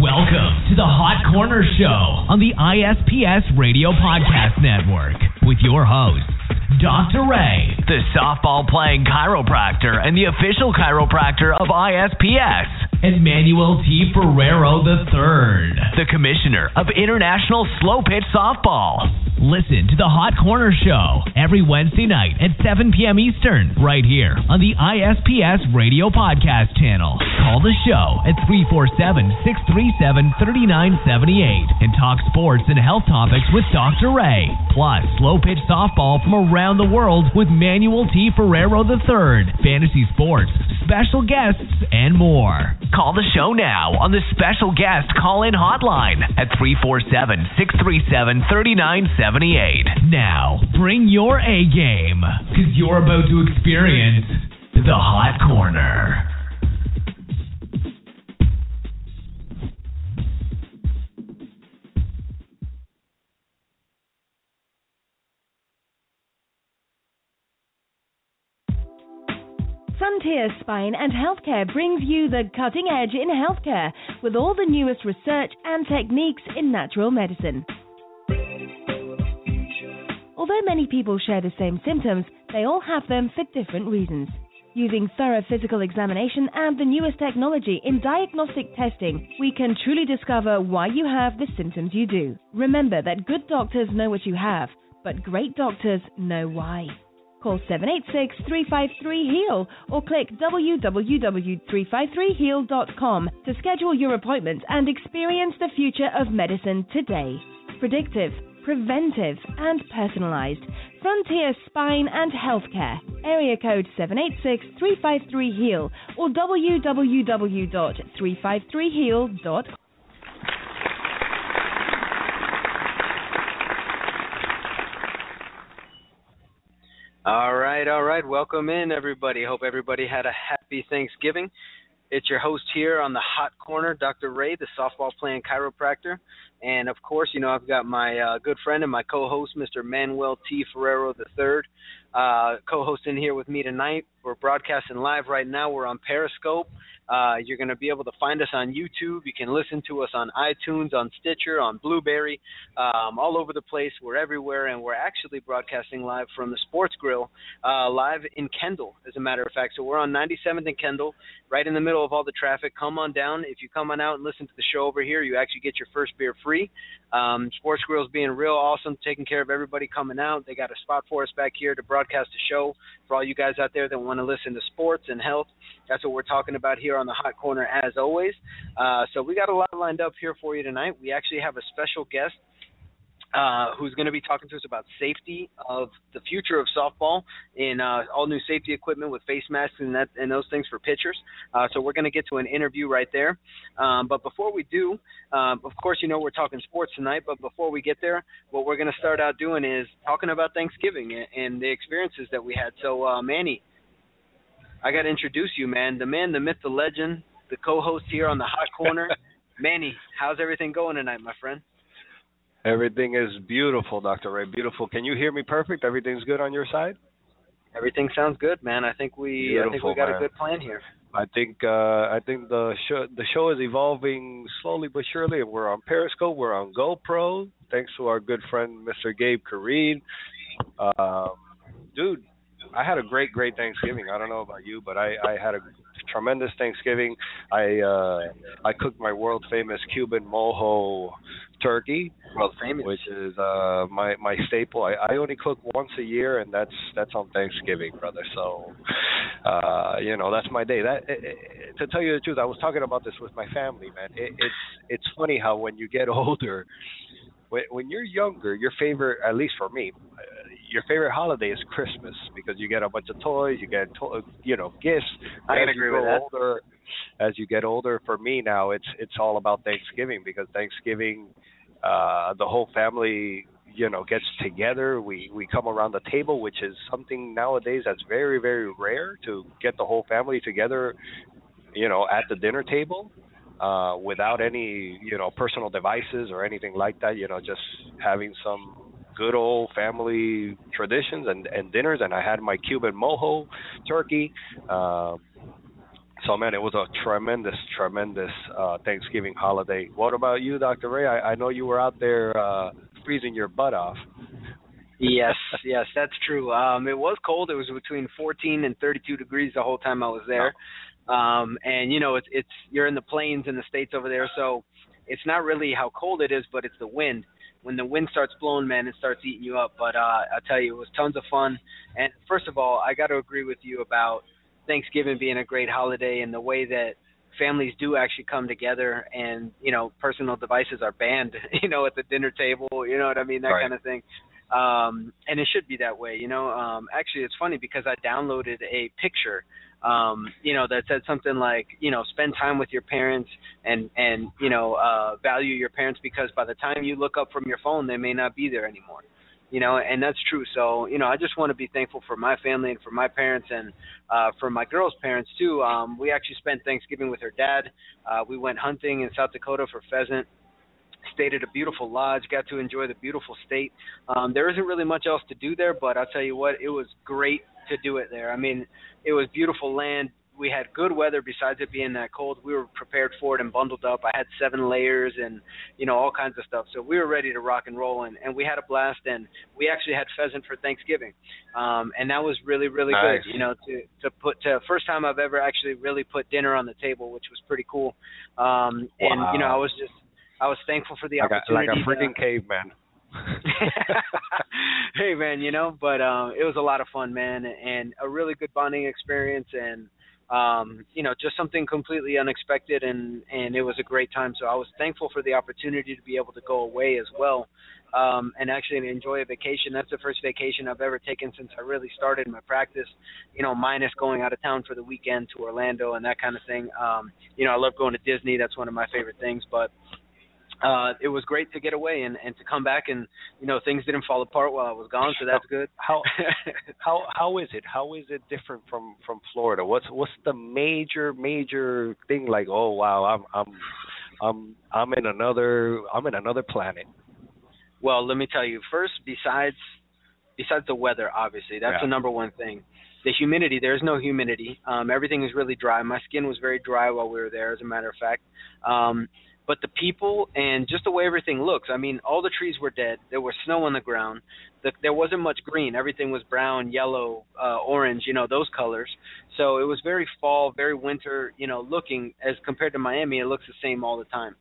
Welcome to the Hot Corner Show on the ISPS Radio Podcast Network with your hosts, Dr. Ray, the softball-playing chiropractor and the official chiropractor of ISPS, and Manuel T. Ferrero III, the commissioner of International Slow Pitch Softball. Listen to the Hot Corner Show every Wednesday night at 7 p.m. Eastern right here on the ISPS Radio Podcast Channel. Call the show at 347-637 3978 and talk sports and health topics with Dr. Ray, plus slow pitch softball from around the world with Manuel T. Ferrero III, fantasy sports, special guests, and more. Call the show now on the special guest call-in hotline at 347-637-3978. Now, bring your A game, because you're about to experience the Hot Corner. Frontier Spine and Healthcare brings you the cutting edge in healthcare with all the newest research and techniques in natural medicine. Although many people share the same symptoms, they all have them for different reasons. Using thorough physical examination and the newest technology in diagnostic testing, we can truly discover why you have the symptoms you do. Remember that good doctors know what you have, but great doctors know why. Call 786-353-HEAL or click www.353heal.com to schedule your appointment and experience the future of medicine today. Predictive, preventive, and personalized. Frontier Spine and Healthcare. Area code 786-353-HEAL or www.353heal.com. All right. Welcome in, everybody. Hope everybody had a happy Thanksgiving. It's your host here on the Hot Corner, Dr. Ray, the softball-playing chiropractor. And, of course, you know, I've got my good friend and my co-host, Mr. Manuel T. Ferrero III, co-hosting here with me tonight. We're broadcasting live right now. We're on Periscope. You're going to be able to find us on YouTube. You can listen to us on iTunes, on Stitcher, on Blueberry, all over the place. We're everywhere, and we're actually broadcasting live from the Sports Grill, live in Kendall, as a matter of fact. So we're on 97th and Kendall, right in the middle of all the traffic. Come on down. If you come on out and listen to the show over here, you actually get your first beer free. Sports Grill's being real awesome, taking care of everybody coming out. They got a spot for us back here to broadcast the show for all you guys out there that want to listen to sports and health. That's what we're talking about here on the Hot Corner, as always. So we got a lot lined up here for you tonight. We actually have a special guest who's going to be talking to us about safety of the future of softball in all new safety equipment with face masks and those things for pitchers. So we're going to get to an interview right there. But before we do, of course, you know, we're talking sports tonight, but before we get there, what we're going to start out doing is talking about Thanksgiving and the experiences that we had. So Manny, I got to introduce you, man. The man, the myth, the legend, the co-host here on the Hot Corner. Manny, how's everything going tonight, my friend? Everything is beautiful, Dr. Ray. Beautiful. Can you hear me perfect? Everything's good on your side? Everything sounds good, man. I think we got a good plan here. I think the show is evolving slowly but surely. We're on Periscope. We're on GoPro. Thanks to our good friend, Mr. Gabe Kareem. Dude, I had a great Thanksgiving. I don't know about you, but I had a tremendous Thanksgiving. I cooked my world famous Cuban mojo turkey, which is my staple. I only cook once a year, and that's on Thanksgiving, brother. So, you know, that's my day. To tell you the truth, I was talking about this with my family, man. It's funny how when you get older, when you're younger, your favorite, at least for me, your favorite holiday is Christmas because you get a bunch of toys, you get, you know, gifts. I agree with that. Older, as you get older, for me now, it's all about Thanksgiving, because Thanksgiving, the whole family, gets together. We come around the table, which is something nowadays that's very, very rare, to get the whole family together, at the dinner table. Without any, personal devices or anything like that, just having some good old family traditions and dinners. And I had my Cuban mojo turkey. So, man, it was a tremendous Thanksgiving holiday. What about you, Dr. Ray? I know you were out there freezing your butt off. Yes, that's true. It was cold. It was between 14 and 32 degrees the whole time I was there. And it's you're in the plains in the States over there, so it's not really how cold it is, but it's the wind. When the wind starts blowing, man, it starts eating you up. But I'll tell you, it was tons of fun. And first of all, I got to agree with you about Thanksgiving being a great holiday and the way that families do actually come together, and personal devices are banned, at the dinner table, what I mean, that right. kind of thing. And it should be that way, actually it's funny because I downloaded a picture, that said something like, spend time with your parents and, value your parents, because by the time you look up from your phone, they may not be there anymore, and that's true. So, I just want to be thankful for my family and for my parents and, for my girl's parents too. We actually spent Thanksgiving with her dad. We went hunting in South Dakota for pheasant. Stayed at a beautiful lodge, got to enjoy the beautiful state. There isn't really much else to do there, but I'll tell you what, it was great to do it there. I mean, it was beautiful land. We had good weather besides it being that cold. We were prepared for it and bundled up. I had 7 layers and, all kinds of stuff. So we were ready to rock and roll, and we had a blast, and we actually had pheasant for Thanksgiving. And that was really, really nice. Good, to first time I've ever actually really put dinner on the table, which was pretty cool. And, wow. I was thankful for the opportunity. Like a freaking caveman. Hey, man, but it was a lot of fun, man, and a really good bonding experience, and, just something completely unexpected, and it was a great time. So I was thankful for the opportunity to be able to go away as well, and actually enjoy a vacation. That's the first vacation I've ever taken since I really started my practice, minus going out of town for the weekend to Orlando and that kind of thing. I love going to Disney. That's one of my favorite things, but it was great to get away and to come back, and things didn't fall apart while I was gone, so that's good. How is it different from Florida? What's the major thing, like, oh wow, I'm in another planet? Well, let me tell you first, besides the weather, obviously that's the number one thing. The humidity, there's no humidity. Everything is really dry. My skin was very dry while we were there, as a matter of fact. But the people and just the way everything looks, I mean, all the trees were dead. There was snow on the ground. There wasn't much green. Everything was brown, yellow, orange, those colors. So it was very fall, very winter, looking. As compared to Miami, it looks the same all the time.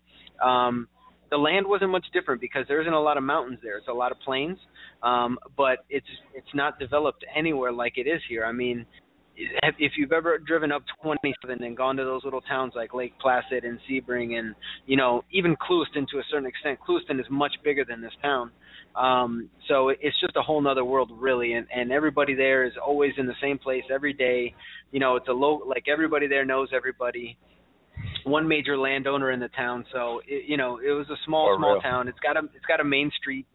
The land wasn't much different because there isn't a lot of mountains there. It's a lot of plains, but it's not developed anywhere like it is here. I mean, if you've ever driven up 27 and gone to those little towns like Lake Placid and Sebring and, even Clewiston to a certain extent, Clewiston is much bigger than this town. So it's just a whole nother world, really. And everybody there is always in the same place every day. It's like everybody there knows everybody. One major landowner in the town, so it was a small town. It's got a main street,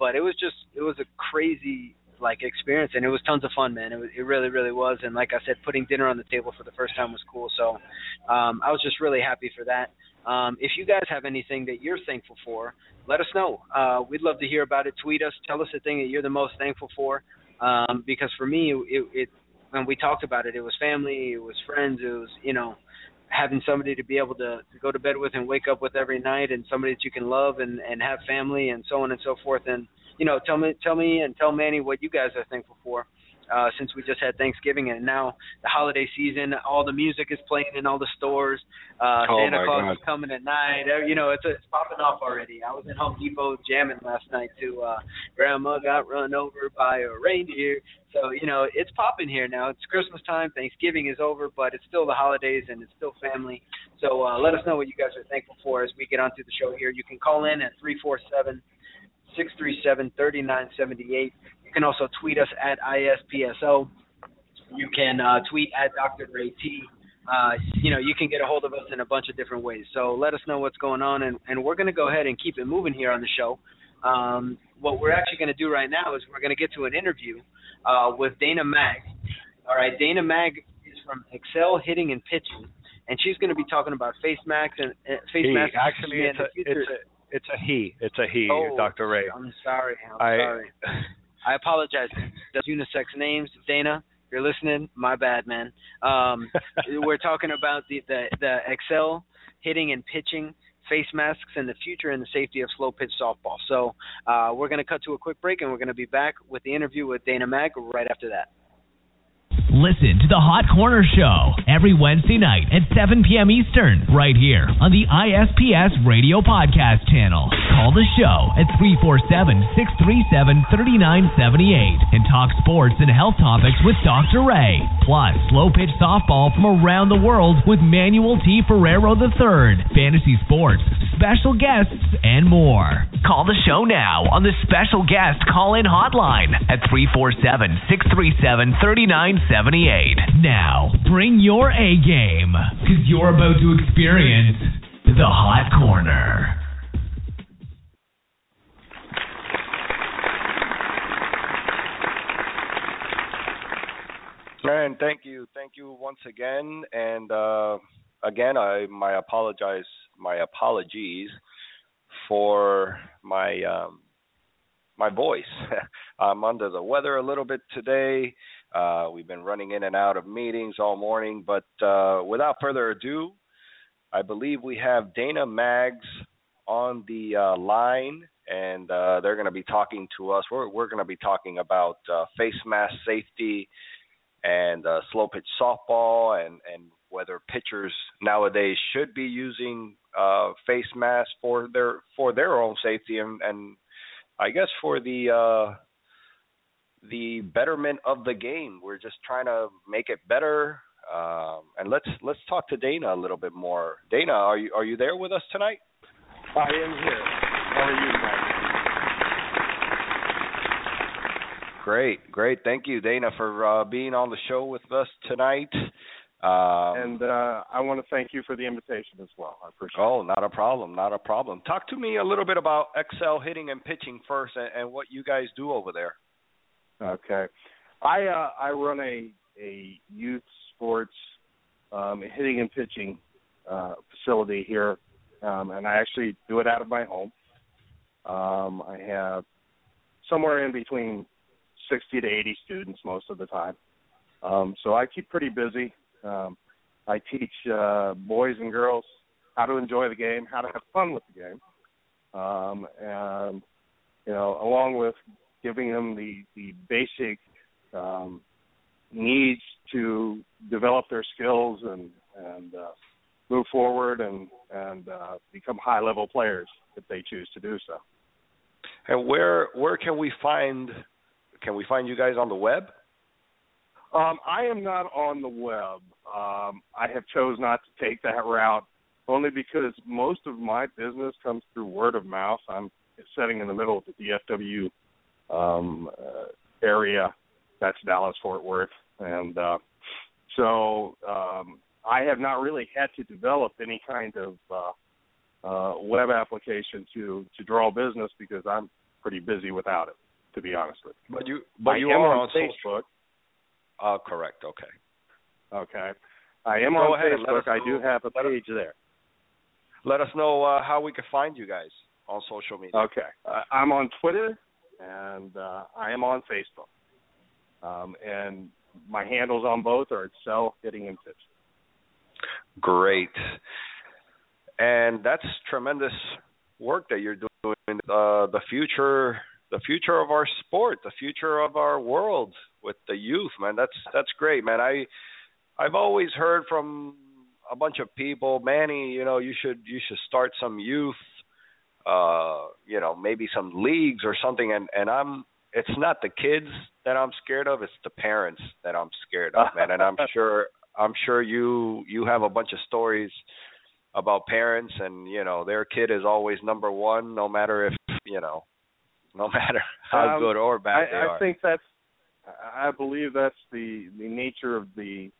but it was a crazy like experience, and it was tons of fun, man. It really, really was. And like I said, putting dinner on the table for the first time was cool. So I was just really happy for that. If you guys have anything that you're thankful for, let us know. We'd love to hear about it. Tweet us. Tell us the thing that you're the most thankful for. Because for me, when we talked about it, it was family, it was friends, it was, having somebody to be able to go to bed with and wake up with every night, and somebody that you can love and have family and so on and so forth. And, tell me and tell Manny what you guys are thankful for, since we just had Thanksgiving and now the holiday season, all the music is playing in all the stores. Santa Claus is coming at night. It's popping off already. I was at Home Depot jamming last night to Grandma Got Run Over by a Reindeer. So, it's popping here now. It's Christmas time. Thanksgiving is over, but it's still the holidays and it's still family. So let us know what you guys are thankful for as we get onto the show here. You can call in at 347-637-3978. You can also tweet us at ISPSO. You can tweet at Dr. Ray T. you can get a hold of us in a bunch of different ways. So let us know what's going on, and we're going to go ahead and keep it moving here on the show. What we're actually going to do right now is we're going to get to an interview with Dana Magg. All right, Dana Magg is from Excel Hitting and Pitching, and she's going to be talking about FaceMax and FaceMax. Actually, it's a he. Oh, Dr. Ray. I'm sorry. I apologize. That's unisex names, Dana. You're listening? My bad, man. We're talking about the Excel Hitting and Pitching, face masks and the future and the safety of slow pitch softball. So we're going to cut to a quick break, and we're going to be back with the interview with Dana Magg right after that. Listen to the Hot Corner Show every Wednesday night at 7 p.m. Eastern right here on the ISPS Radio Podcast Channel. Call the show at 347-637-3978 and talk sports and health topics with Dr. Ray. Plus, slow pitch softball from around the world with Manuel T. Ferrero III, fantasy sports, special guests, and more. Call the show now on the special guest call-in hotline at 347-637-3978. Now, bring your A game, because you're about to experience the Hot Corner. Man, thank you once again, and again, my apologies for my my voice. I'm under the weather a little bit today. We've been running in and out of meetings all morning, but without further ado, I believe we have Dana Magg on the line, and they're going to be talking to us. We're going to be talking about face mask safety and slow pitch softball, and whether pitchers nowadays should be using face masks for their own safety, and I guess for the betterment of the game. We're just trying to make it better. And let's talk to Dana a little bit more. Dana, are you there with us tonight? I am here. How are you, Mike? Great. Thank you, Dana, for being on the show with us tonight. And I want to thank you for the invitation as well. I appreciate it. Oh, not a problem. Talk to me a little bit about Excel Hitting and Pitching first, and what you guys do over there. Okay. I run a youth sports hitting and pitching facility here, and I actually do it out of my home. I have somewhere in between 60 to 80 students most of the time. So I keep pretty busy. I teach boys and girls how to enjoy the game, how to have fun with the game, and, along with giving them the basic needs to develop their skills and move forward and become high-level players if they choose to do so. And where can we find you guys on the web? I am not on the web. I have chose not to take that route only because most of my business comes through word of mouth. I'm sitting in the middle of the DFW area, that's Dallas-Fort Worth, and so I have not really had to develop any kind of web application to draw business because I'm pretty busy without it, to be honest with you. But you are on Facebook. Correct. Okay. I am on Facebook. I do have a page there. Let us know how we can find you guys on social media. Okay. I'm on Twitter. And I am on Facebook. And my handles on both are Excel Hitting and Pitching. Great. And that's tremendous work that you're doing. The future of our sport, the future of our world with the youth, man. That's great, man. I've always heard from a bunch of people, Manny, you should start some youth. Maybe some leagues or something. And it's not the kids that I'm scared of. It's the parents that I'm scared of, man. And I'm sure you have a bunch of stories about parents and, their kid is always number one, no matter how good or bad they are. I believe that's the nature of the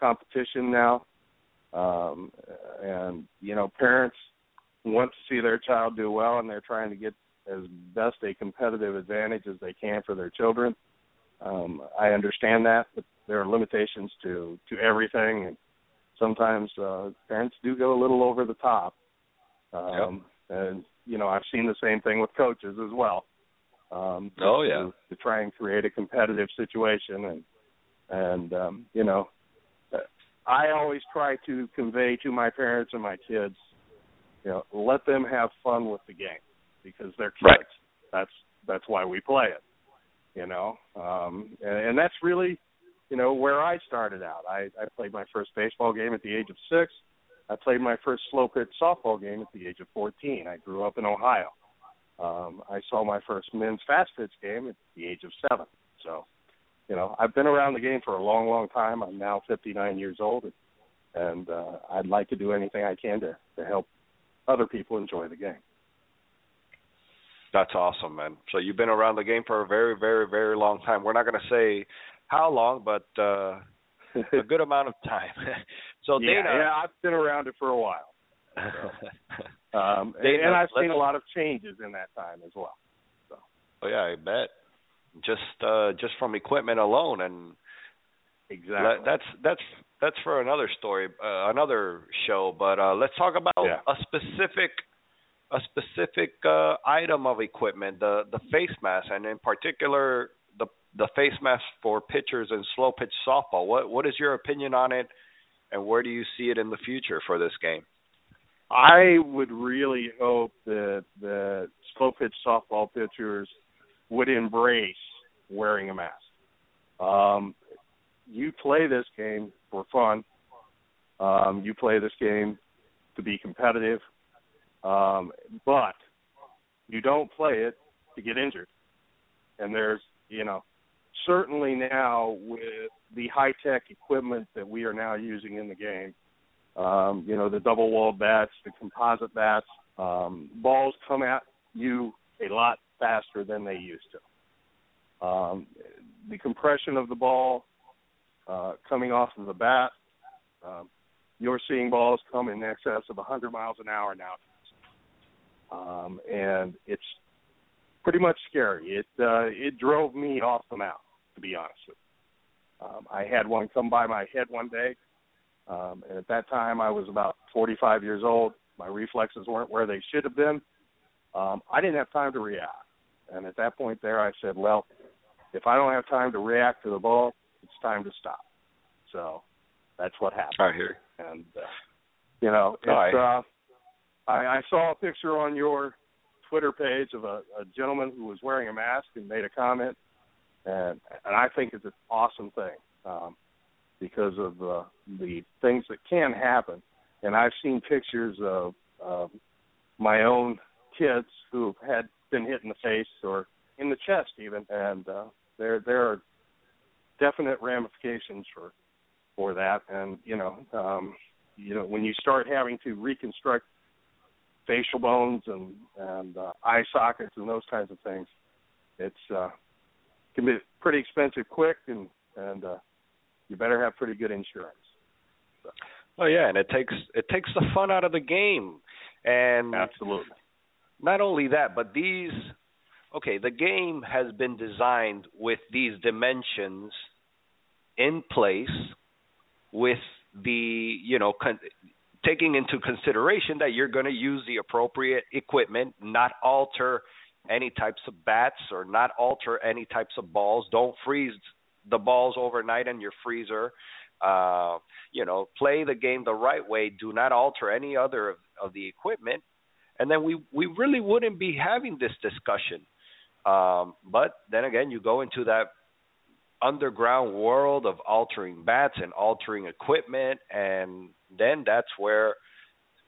competition now. And, you know, parents want to see their child do well, and they're trying to get as best a competitive advantage as they can for their children. I understand that, but there are limitations to everything, and sometimes parents do go a little over the top. And, you know, I've seen the same thing with coaches as well. To try and create a competitive situation. And you know, I always try to convey to my parents and my kids, you know, let them have fun with the game because they're kids. Right. That's why we play it, you know. And that's really, you know, where I started out. I played my first baseball game at the age of 6. I played my first slow-pitch softball game at the age of 14. I grew up in Ohio. I saw my first men's fast-pitch game at the age of 7. So, you know, I've been around the game for a long, long time. I'm now 59 years old, and I'd like to do anything I can to help other people enjoy the game. That's awesome, man. So you've been around the game for a very, very, very long time. We're not going to say how long, but a good amount of time. So Dana, yeah, I've been around it for a while. So, Dana, and I've seen a lot of changes in that time as well. So. Oh yeah, I bet. Just from equipment alone, and exactly that's for another story, another show. But let's talk about a specific item of equipment, the face mask, and in particular the face mask for pitchers in slow pitch softball. What is your opinion on it, and where do you see it in the future for this game? I would really hope that the slow pitch softball pitchers would embrace wearing a mask. You play this game for fun. You play this game to be competitive, but you don't play it to get injured. And there's, you know, certainly now with the high-tech equipment that we are now using in the game, you know, the double-walled bats, the composite bats, balls come at you a lot faster than they used to. The compression of the ball coming off of the bat, you're seeing balls come in excess of 100 miles an hour now. And it's pretty much scary. It drove me off the mound, to be honest with you. I had one come by my head one day, and at that time I was about 45 years old. My reflexes weren't where they should have been. I didn't have time to react. And at that point there, I said, well, if I don't have time to react to the ball, it's time to stop. So that's what happened. I hear. And, you know, I saw a picture on your Twitter page of a gentleman who was wearing a mask and made a comment. And I think it's an awesome thing because of the things that can happen. And I've seen pictures of my own kids who had been hit in the face or in the chest even, and there are definite ramifications for that. And you know, when you start having to reconstruct facial bones and eye sockets and those kinds of things, it's can be pretty expensive, quick, and you better have pretty good insurance. So. Oh yeah, and it takes the fun out of the game, and absolutely. Not only that, but the game has been designed with these dimensions in place with the, you know, taking into consideration that you're going to use the appropriate equipment, not alter any types of bats or not alter any types of balls. Don't freeze the balls overnight in your freezer. You know, play the game the right way. Do not alter any other of the equipment. And then we really wouldn't be having this discussion. But then again, you go into that underground world of altering bats and altering equipment, and then that's where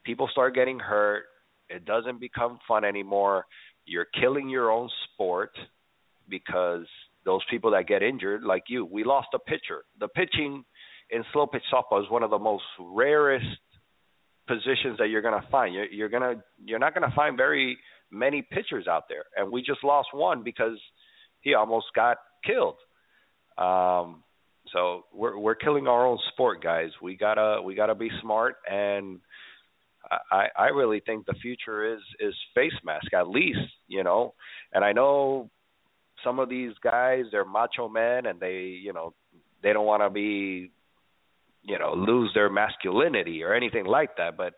people start getting hurt. It doesn't become fun anymore. You're killing your own sport because those people that get injured, like you, we lost a pitcher. The pitching in slow pitch softball is one of the most rarest positions that you're going to find. You're not going to find very many pitchers out there, and we just lost one because he almost got killed. So we're killing our own sport, guys. We gotta be smart, and I really think the future is face mask, at least, you know. And I know some of these guys, they're macho men, and they don't want to be, lose their masculinity or anything like that. But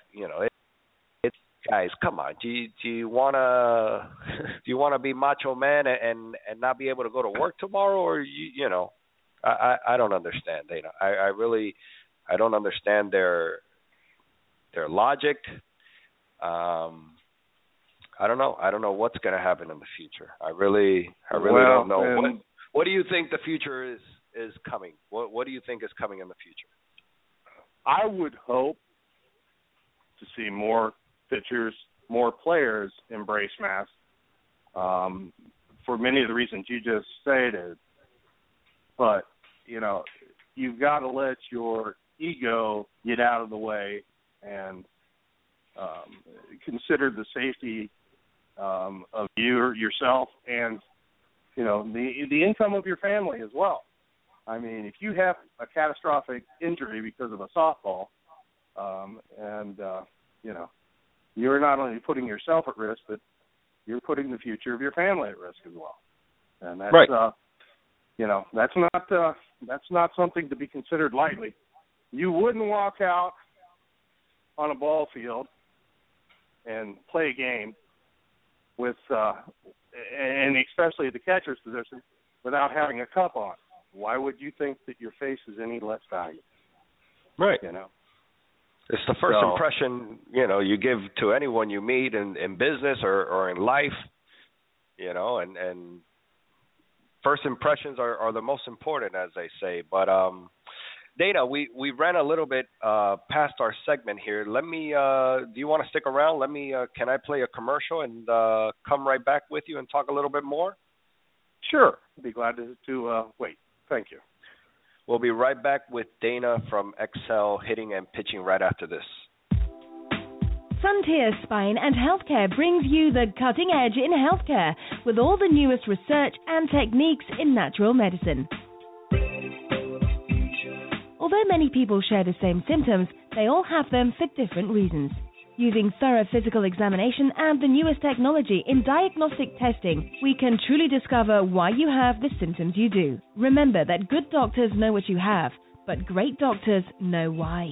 it's guys, come on. Do you wanna be macho man and not be able to go to work tomorrow, or I don't understand. I don't understand their logic. I don't know. I don't know what's going to happen in the future. I really don't know. What do you think the future is coming? What do you think is coming in the future? I would hope to see more pitchers, more players embrace masks, for many of the reasons you just stated. But, you've got to let your ego get out of the way and consider the safety of yourself and, the income of your family as well. I mean, if you have a catastrophic injury because of a softball you're not only putting yourself at risk, but you're putting the future of your family at risk as well. And that's right. That's not something to be considered lightly. You wouldn't walk out on a ball field and play a game with, and especially the catcher's position, without having a cup on. Why would you think that your face is any less valuable? Right. It's the first impression you give to anyone you meet in business or in life. And first impressions are the most important, as they say. But Dana, we ran a little bit past our segment here. Let me. Do you want to stick around? Let me. Can I play a commercial and come right back with you and talk a little bit more? Sure, I'd be glad to wait. Thank you. We'll be right back with Dana from Excel Hitting and Pitching right after this. SunTier Spine and Healthcare brings you the cutting edge in healthcare with all the newest research and techniques in natural medicine. Although many people share the same symptoms, they all have them for different reasons. Using thorough physical examination and the newest technology in diagnostic testing, we can truly discover why you have the symptoms you do. Remember that good doctors know what you have, but great doctors know why.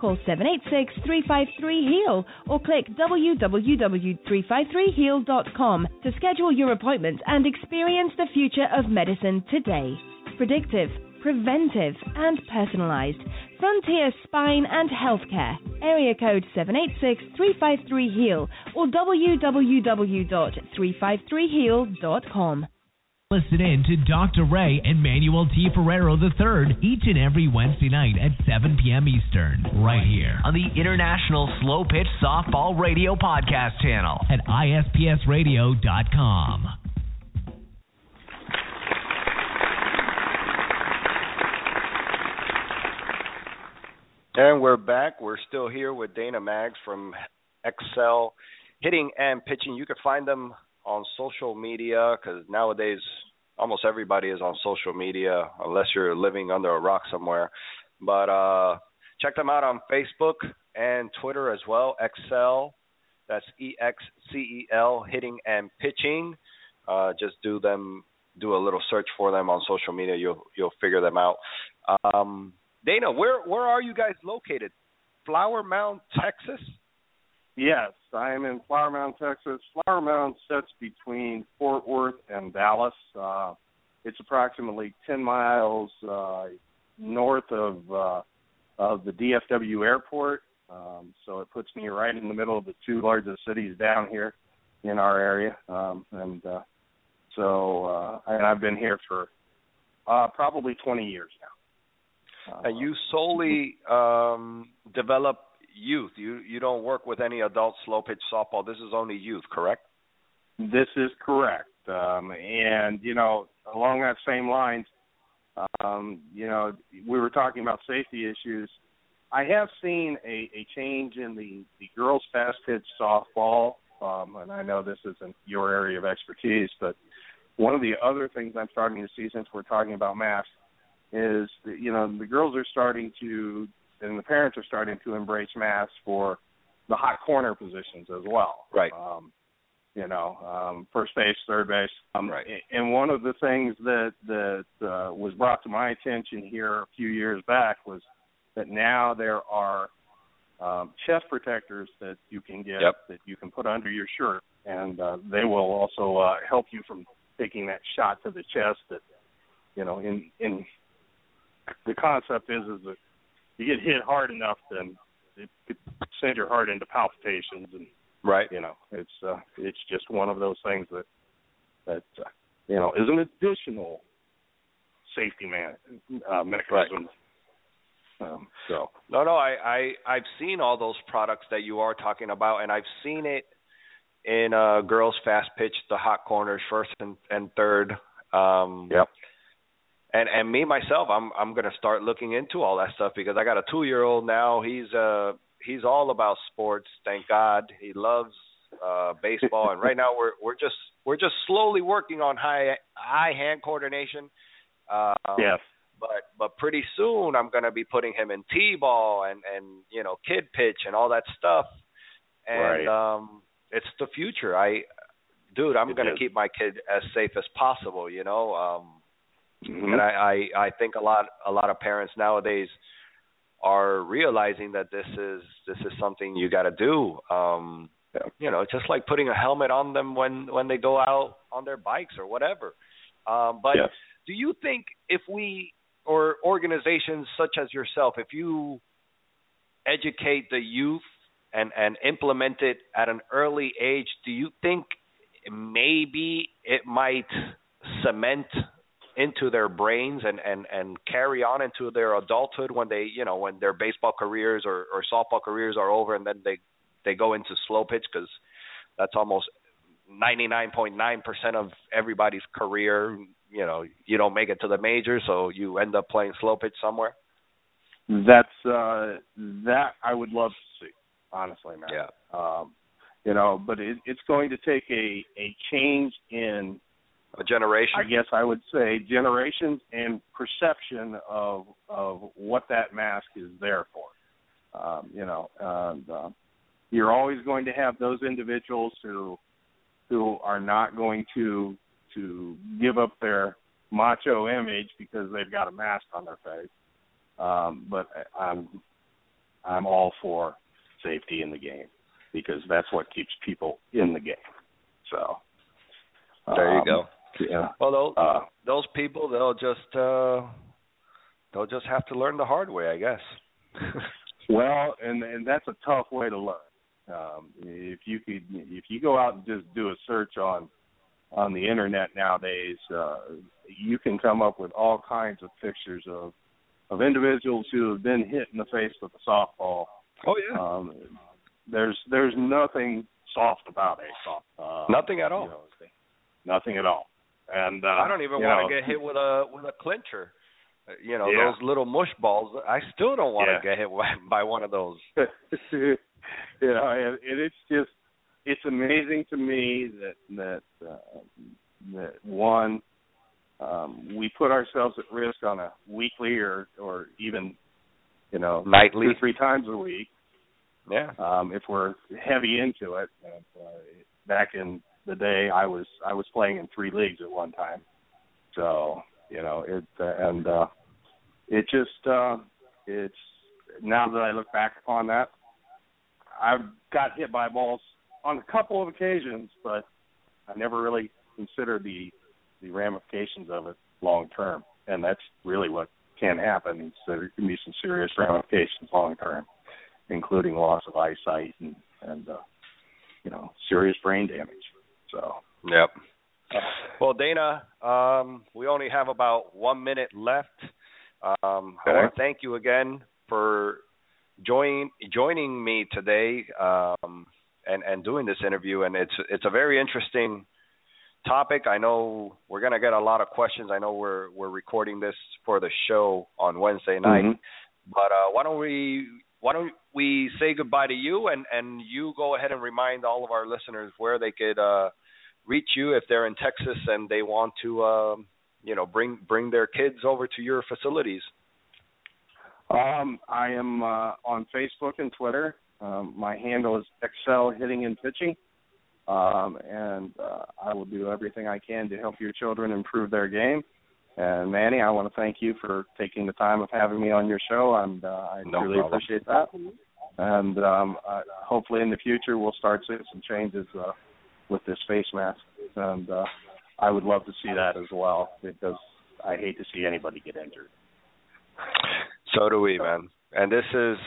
Call 786-353-HEAL or click www.353heal.com to schedule your appointment and experience the future of medicine today. Predictive, preventive, and personalized. Frontier Spine and Healthcare. Area code 786-353-HEAL or www.353heal.com. Listen in to Dr. Ray and Manuel T. Ferrero III each and every Wednesday night at 7 p.m. Eastern, right here on the International Slow Pitch Softball Radio Podcast Channel at ISPSradio.com. And we're back. We're still here with Dana Magg from Excel Hitting and Pitching. You can find them on social media, because nowadays almost everybody is on social media unless you're living under a rock somewhere. But check them out on Facebook and Twitter as well. Excel, that's EXCEL, Hitting and Pitching. Just do a little search for them on social media. You'll figure them out. Dana, where are you guys located? Flower Mound, Texas? Yes, I am in Flower Mound, Texas. Flower Mound sits between Fort Worth and Dallas. It's approximately 10 miles north of the DFW airport, so it puts me right in the middle of the two largest cities down here in our area. And I've been here for probably 20 years now. And you solely develop youth. You don't work with any adult slow pitch softball. This is only youth, correct? This is correct. Along that same lines, we were talking about safety issues. I have seen a change in the girls' fast pitch softball, and I know this isn't your area of expertise, but one of the other things I'm starting to see, since we're talking about masks, is, you know, the girls are starting to, and the parents are starting to embrace masks for the hot corner positions as well. Right. You know, first base, third base. Right. And one of the things that was brought to my attention here a few years back was that now there are chest protectors that you can get, yep, that you can put under your shirt, and they will also help you from taking that shot to the chest. That, you know, in the concept is that you get hit hard enough, then it could send your heart into palpitations, and right, you know, it's just one of those things that you know, is an additional safety mechanism. Right. So I've seen all those products that you are talking about, and I've seen it in girls fast pitch, the hot corners, first and third. Yep. And me myself, I'm gonna start looking into all that stuff because I got a 2-year-old now. He's all about sports. Thank God, he loves baseball. And right now we're just slowly working on eye hand coordination. Yes. But pretty soon I'm gonna be putting him in T-ball and you know, kid pitch and all that stuff. And right. It's the future. I'm gonna keep my kid as safe as possible. You know. Mm-hmm. And I think a lot of parents nowadays are realizing that this is something you got to do. You know, just like putting a helmet on them when they go out on their bikes or whatever. But yes. Do you think if we or organizations such as yourself, if you educate the youth and implement it at an early age, do you think maybe it might cement into their brains and carry on into their adulthood when they, you know, when their baseball careers or softball careers are over, and then they go into slow pitch because that's almost 99.9% of everybody's career. You know, you don't make it to the majors, so you end up playing slow pitch somewhere. That's that I would love to see, honestly, man. Yeah. You know, but it's going to take a change in a generation? I guess I would say generations and perception of what that mask is there for. You know, you're always going to have those individuals who are not going to give up their macho image because they've got a mask on their face. But I'm all for safety in the game because that's what keeps people in the game. So there you go. Yeah. Well, those people, they'll just have to learn the hard way, I guess. Well, and that's a tough way to learn. If you go out and just do a search on the internet nowadays, you can come up with all kinds of pictures of individuals who have been hit in the face with a softball. Oh yeah. There's nothing soft about a softball. Nothing at all. You know, nothing at all. And I don't even want to get hit with a clincher. You know, yeah, those little mush balls. I still don't want to get hit by one of those. You know, and it's amazing to me that one, we put ourselves at risk on a weekly or even, you know, nightly, 2 or 3 times a week. Yeah. If we're heavy into it. Back in the day, I was playing in 3 leagues at one time, so you know it. And it just it's now that I look back upon that, I've got hit by balls on a couple of occasions, but I never really considered the ramifications of it long term, and that's really what can happen. So there can be some serious ramifications long term, including loss of eyesight and you know, serious brain damage. So, yep. Well, Dana, we only have about 1 minute left. I want to thank you again for joining me today and doing this interview. And it's a very interesting topic. I know we're going to get a lot of questions. I know we're recording this for the show on Wednesday night. Mm-hmm. But why don't we say goodbye to you, and you go ahead and remind all of our listeners where they could reach you if they're in Texas and they want to bring their kids over to your facilities? I am on Facebook and Twitter. My handle is Excel Hitting and Pitching, and I will do everything I can to help your children improve their game. And, Manny, I want to thank you for taking the time of having me on your show, and I truly appreciate that. And hopefully in the future we'll start seeing some changes with this face mask, and I would love to see that as well, because I hate to see anybody get injured. So do we, man. And this is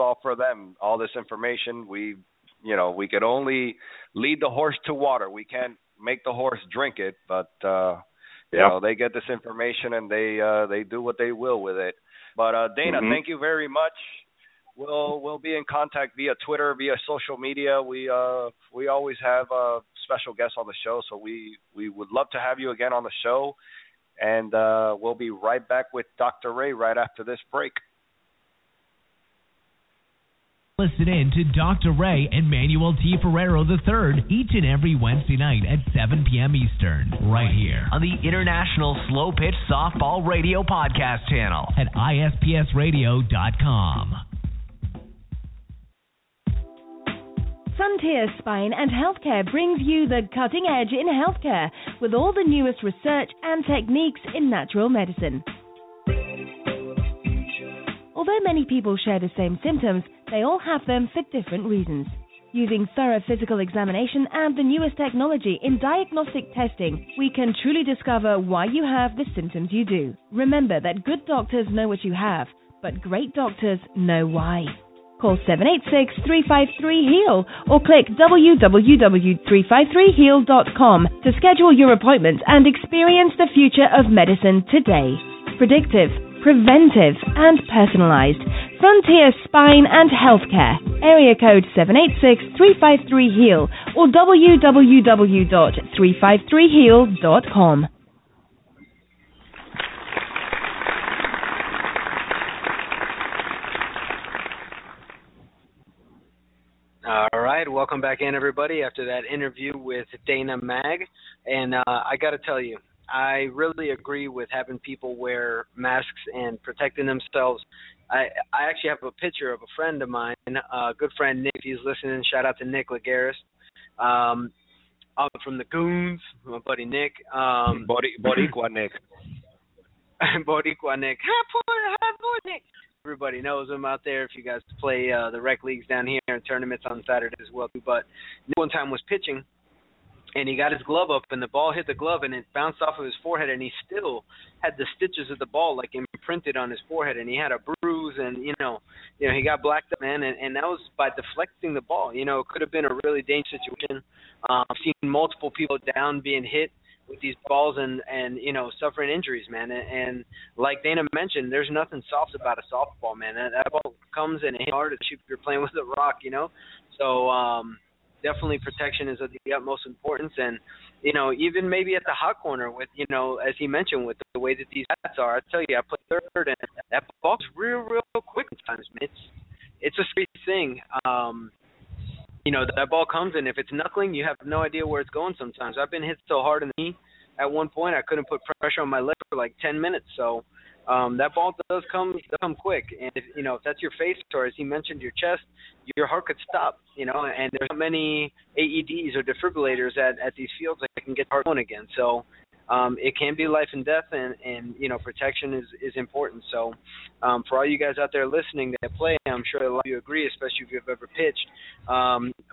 all for them. All this information, we could only lead the horse to water. We can't make the horse drink it, but they get this information and they do what they will with it. But Dana, thank you very much. We'll be in contact via Twitter, via social media. We always have special guests on the show, so we would love to have you again on the show. And we'll be right back with Dr. Ray right after this break. Listen in to Dr. Ray and Manuel T. Ferrero III each and every Wednesday night at 7 p.m. Eastern, right here on the International Slow Pitch Softball Radio Podcast Channel at ISPSradio.com. Frontier Spine and Healthcare brings you the cutting edge in healthcare with all the newest research and techniques in natural medicine. Although many people share the same symptoms, they all have them for different reasons. Using thorough physical examination and the newest technology in diagnostic testing, we can truly discover why you have the symptoms you do. Remember that good doctors know what you have, but great doctors know why. Call 786-353-HEAL or click www.353heal.com to schedule your appointment and experience the future of medicine today. Predictive, preventive, and personalized. Frontier Spine and Healthcare. Area code 786-353-HEAL or www.353heal.com. All right, welcome back in, everybody, after that interview with Dana Magg. And I got to tell you, I really agree with having people wear masks and protecting themselves. I actually have a picture of a friend of mine, a good friend, Nick. He's listening. Shout out to Nick Lagares. I'm from the Goons, my buddy Nick. Boricua Nick. Boricua Nick. Hi, poor Nick. Everybody knows him out there if you guys play the rec leagues down here and tournaments on Saturday as well. But one time was pitching, and he got his glove up, and the ball hit the glove, and it bounced off of his forehead, and he still had the stitches of the ball, like, imprinted on his forehead, and he had a bruise, and, he got blacked up, man, and that was by deflecting the ball. It could have been a really dangerous situation. I've seen multiple people down being hit with these balls and suffering injuries, man. And like Dana mentioned, there's nothing soft about a softball, man. That ball comes in hard. You're playing with a rock, So definitely protection is of the utmost importance. And, even maybe at the hot corner with, as he mentioned, with the way that these bats are, I tell you, I played third, and that ball's real, real quick sometimes, man. It's a scary thing. That ball comes in. If it's knuckling, you have no idea where it's going sometimes. I've been hit so hard in the knee at one point I couldn't put pressure on my leg for like 10 minutes. So that ball does come quick. And, if that's your face or, as he mentioned, your chest, your heart could stop, and there's not many AEDs or defibrillators at these fields that can get the heart going again. So it can be life and death, and protection is important. So for all you guys out there listening that play, I'm sure a lot of you agree, especially if you've ever pitched.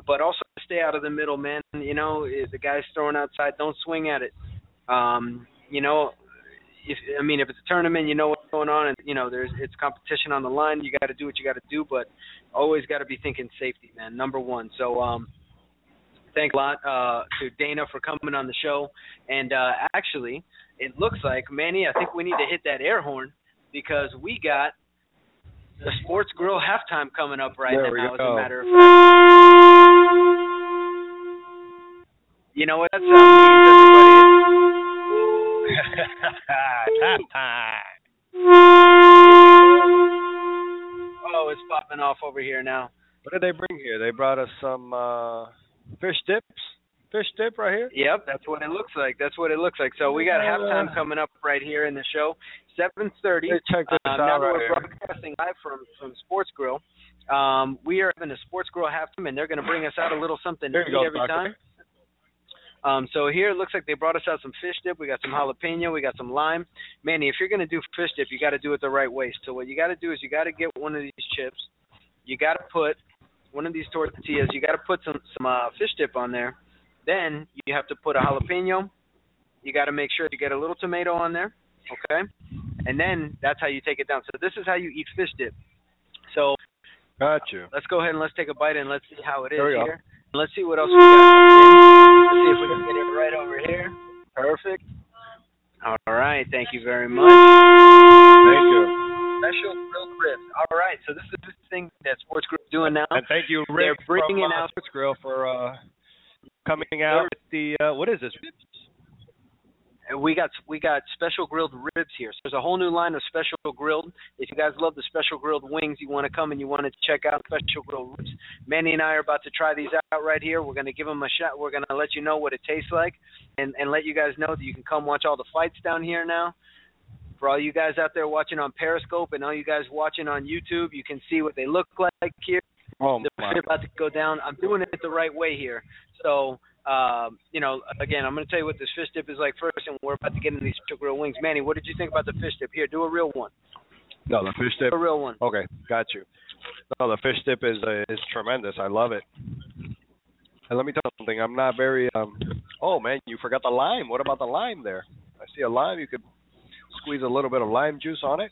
But also stay out of the middle, man. If the guy's throwing outside, don't swing at it. If it's a tournament, you know what's going on, and, it's competition on the line. You got to do what you got to do, but always got to be thinking safety, man, number one. So, thanks a lot to Dana for coming on the show. And actually, it looks like, Manny, I think we need to hit that air horn because we got the Sports Grill halftime coming up right now. As a matter of fact. You know what that sound means, everybody? Halftime. Oh, it's popping off over here now. What did they bring here? They brought us some... fish dips? Fish dip right here? Yep, that's what it looks like. So we got halftime coming up right here in the show, 7:30. Check this out now that we're broadcasting live from Sports Grill. We are having a Sports Grill halftime, and they're going to bring us out a little something new every time. So here it looks like they brought us out some fish dip. We got some jalapeno. We got some lime. Manny, if you're going to do fish dip, you got to do it the right way. So what you got to do is you got to get one of these chips. You got to put one of these tortillas. You got to put some fish dip on there. Then you have to put a jalapeno. You got to make sure you get a little tomato on there, okay? And then that's how you take it down. So this is how you eat fish dip. So gotcha. Let's go ahead and let's take a bite and let's see how it is here. Let's see what else we got. Let's see if we can get it right over here. Perfect. All right. Thank you very much. Thank you. Special grilled ribs. All right. So this is the thing that Sports Grill is doing now. And thank you, Rick, they're bringing out Sports Grill for coming out with the what is this? We got special grilled ribs here. So there's a whole new line of special grilled. If you guys love the special grilled wings, you want to come and you want to check out special grilled ribs. Manny and I are about to try these out right here. We're going to give them a shot. We're going to let you know what it tastes like and let you guys know that you can come watch all the fights down here now. For all you guys out there watching on Periscope and all you guys watching on YouTube, you can see what they look like here. Oh, they're about to go down. I'm doing it the right way here. So, again, I'm going to tell you what this fish dip is like first, and we're about to get into these real wings. Manny, what did you think about the fish dip? Here, do a real one. No, the fish dip. Do a real one. Okay, got you. No, the fish dip is tremendous. I love it. And let me tell you something. I'm not very oh, man, you forgot the lime. What about the lime there? I see a lime. You could squeeze a little bit of lime juice on it.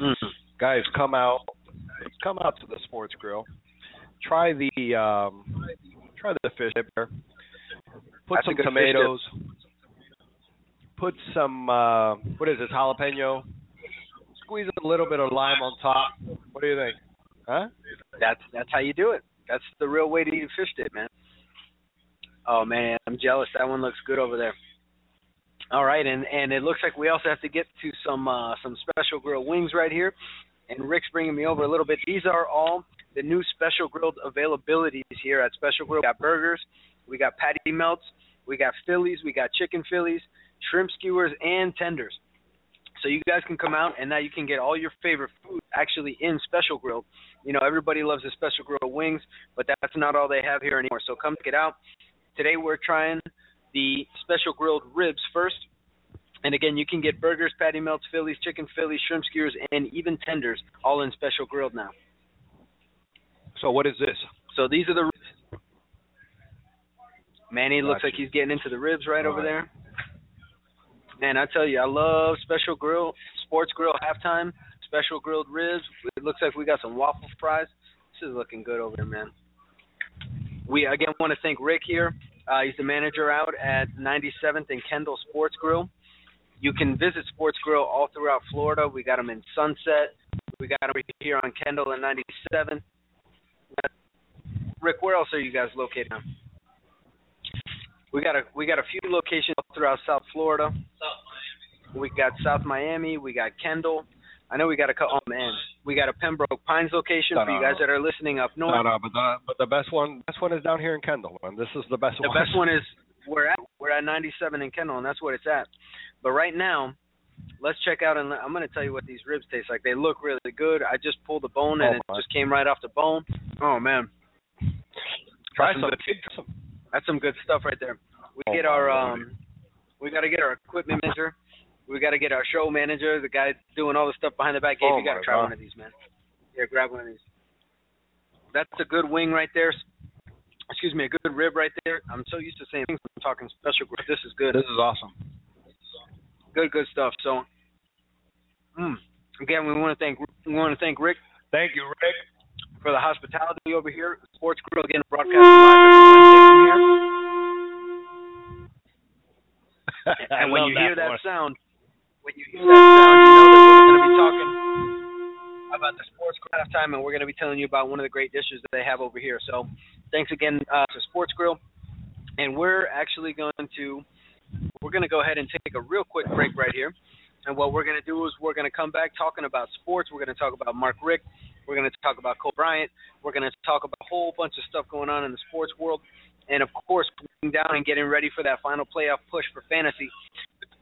Mm. Guys, come out. Come out to the Sports Grill. Try the fish dip there. Put some tomatoes. Put some what is this, jalapeno? Squeeze a little bit of lime on top. What do you think? Huh? That's how you do it. That's the real way to eat fish dip, man. Oh man, I'm jealous. That one looks good over there. All right, and it looks like we also have to get to some special grilled wings right here. And Rick's bringing me over a little bit. These are all the new special grilled availabilities here at Special Grill. We got burgers, we got patty melts, we got Phillies, we got chicken Phillies, shrimp skewers, and tenders. So you guys can come out, and now you can get all your favorite food actually in Special Grill. You know, everybody loves the Special Grill wings, but that's not all they have here anymore. So come get out. Today we're trying the Special Grilled ribs first. And again, you can get burgers, patty melts, Phillies, chicken Phillies, shrimp skewers, and even tenders, all in Special Grilled now. So what is this? So these are the ribs. Manny looks like he's getting into the ribs right over there. Man, I tell you, I love Special Grill, Sports Grill halftime, Special Grilled ribs. It looks like we got some waffle fries. This is looking good over there, man. We, again, want to thank Rick here. He's the manager out at 97th and Kendall Sports Grill. You can visit Sports Grill all throughout Florida. We got them in Sunset. We got them here on Kendall and 97. Rick, where else are you guys located now? We got a few locations all throughout South Florida. We got South Miami. We got Kendall. I know we got we got a Pembroke Pines location for you guys that are listening up north. No, but the best one is down here in Kendall. Man. This is the best one. The best one is we're at 97 in Kendall, and that's what it's at. But right now, let's check out, and I'm going to tell you what these ribs taste like. They look really good. I just pulled the bone, and it just came right off the bone. Oh, man. Try some. That's some good stuff right there. We got to get our equipment manager. We got to get our show manager, the guy doing all the stuff behind the back gate. You got to try one of these, man. Here, grab one of these. That's a good wing right there. Excuse me, a good rib right there. I'm so used to saying things when I'm talking special group. This is good. This is awesome. Good stuff. So, again, we want to thank Rick. Thank you, Rick, for the hospitality over here. Sports Grill again broadcasting live every Wednesday from here. And when you hear that sound, you know that we're going to be talking about the Sports Grill halftime, and we're going to be telling you about one of the great dishes that they have over here. So, thanks again to Sports Grill, and we're actually going to go ahead and take a real quick break right here. And what we're going to do is we're going to come back talking about sports. We're going to talk about Mark Richt. We're going to talk about Kobe Bryant. We're going to talk about a whole bunch of stuff going on in the sports world. And, of course, cooling down and getting ready for that final playoff push for fantasy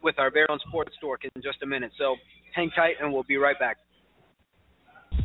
with our very own sports dork in just a minute. So hang tight, and we'll be right back.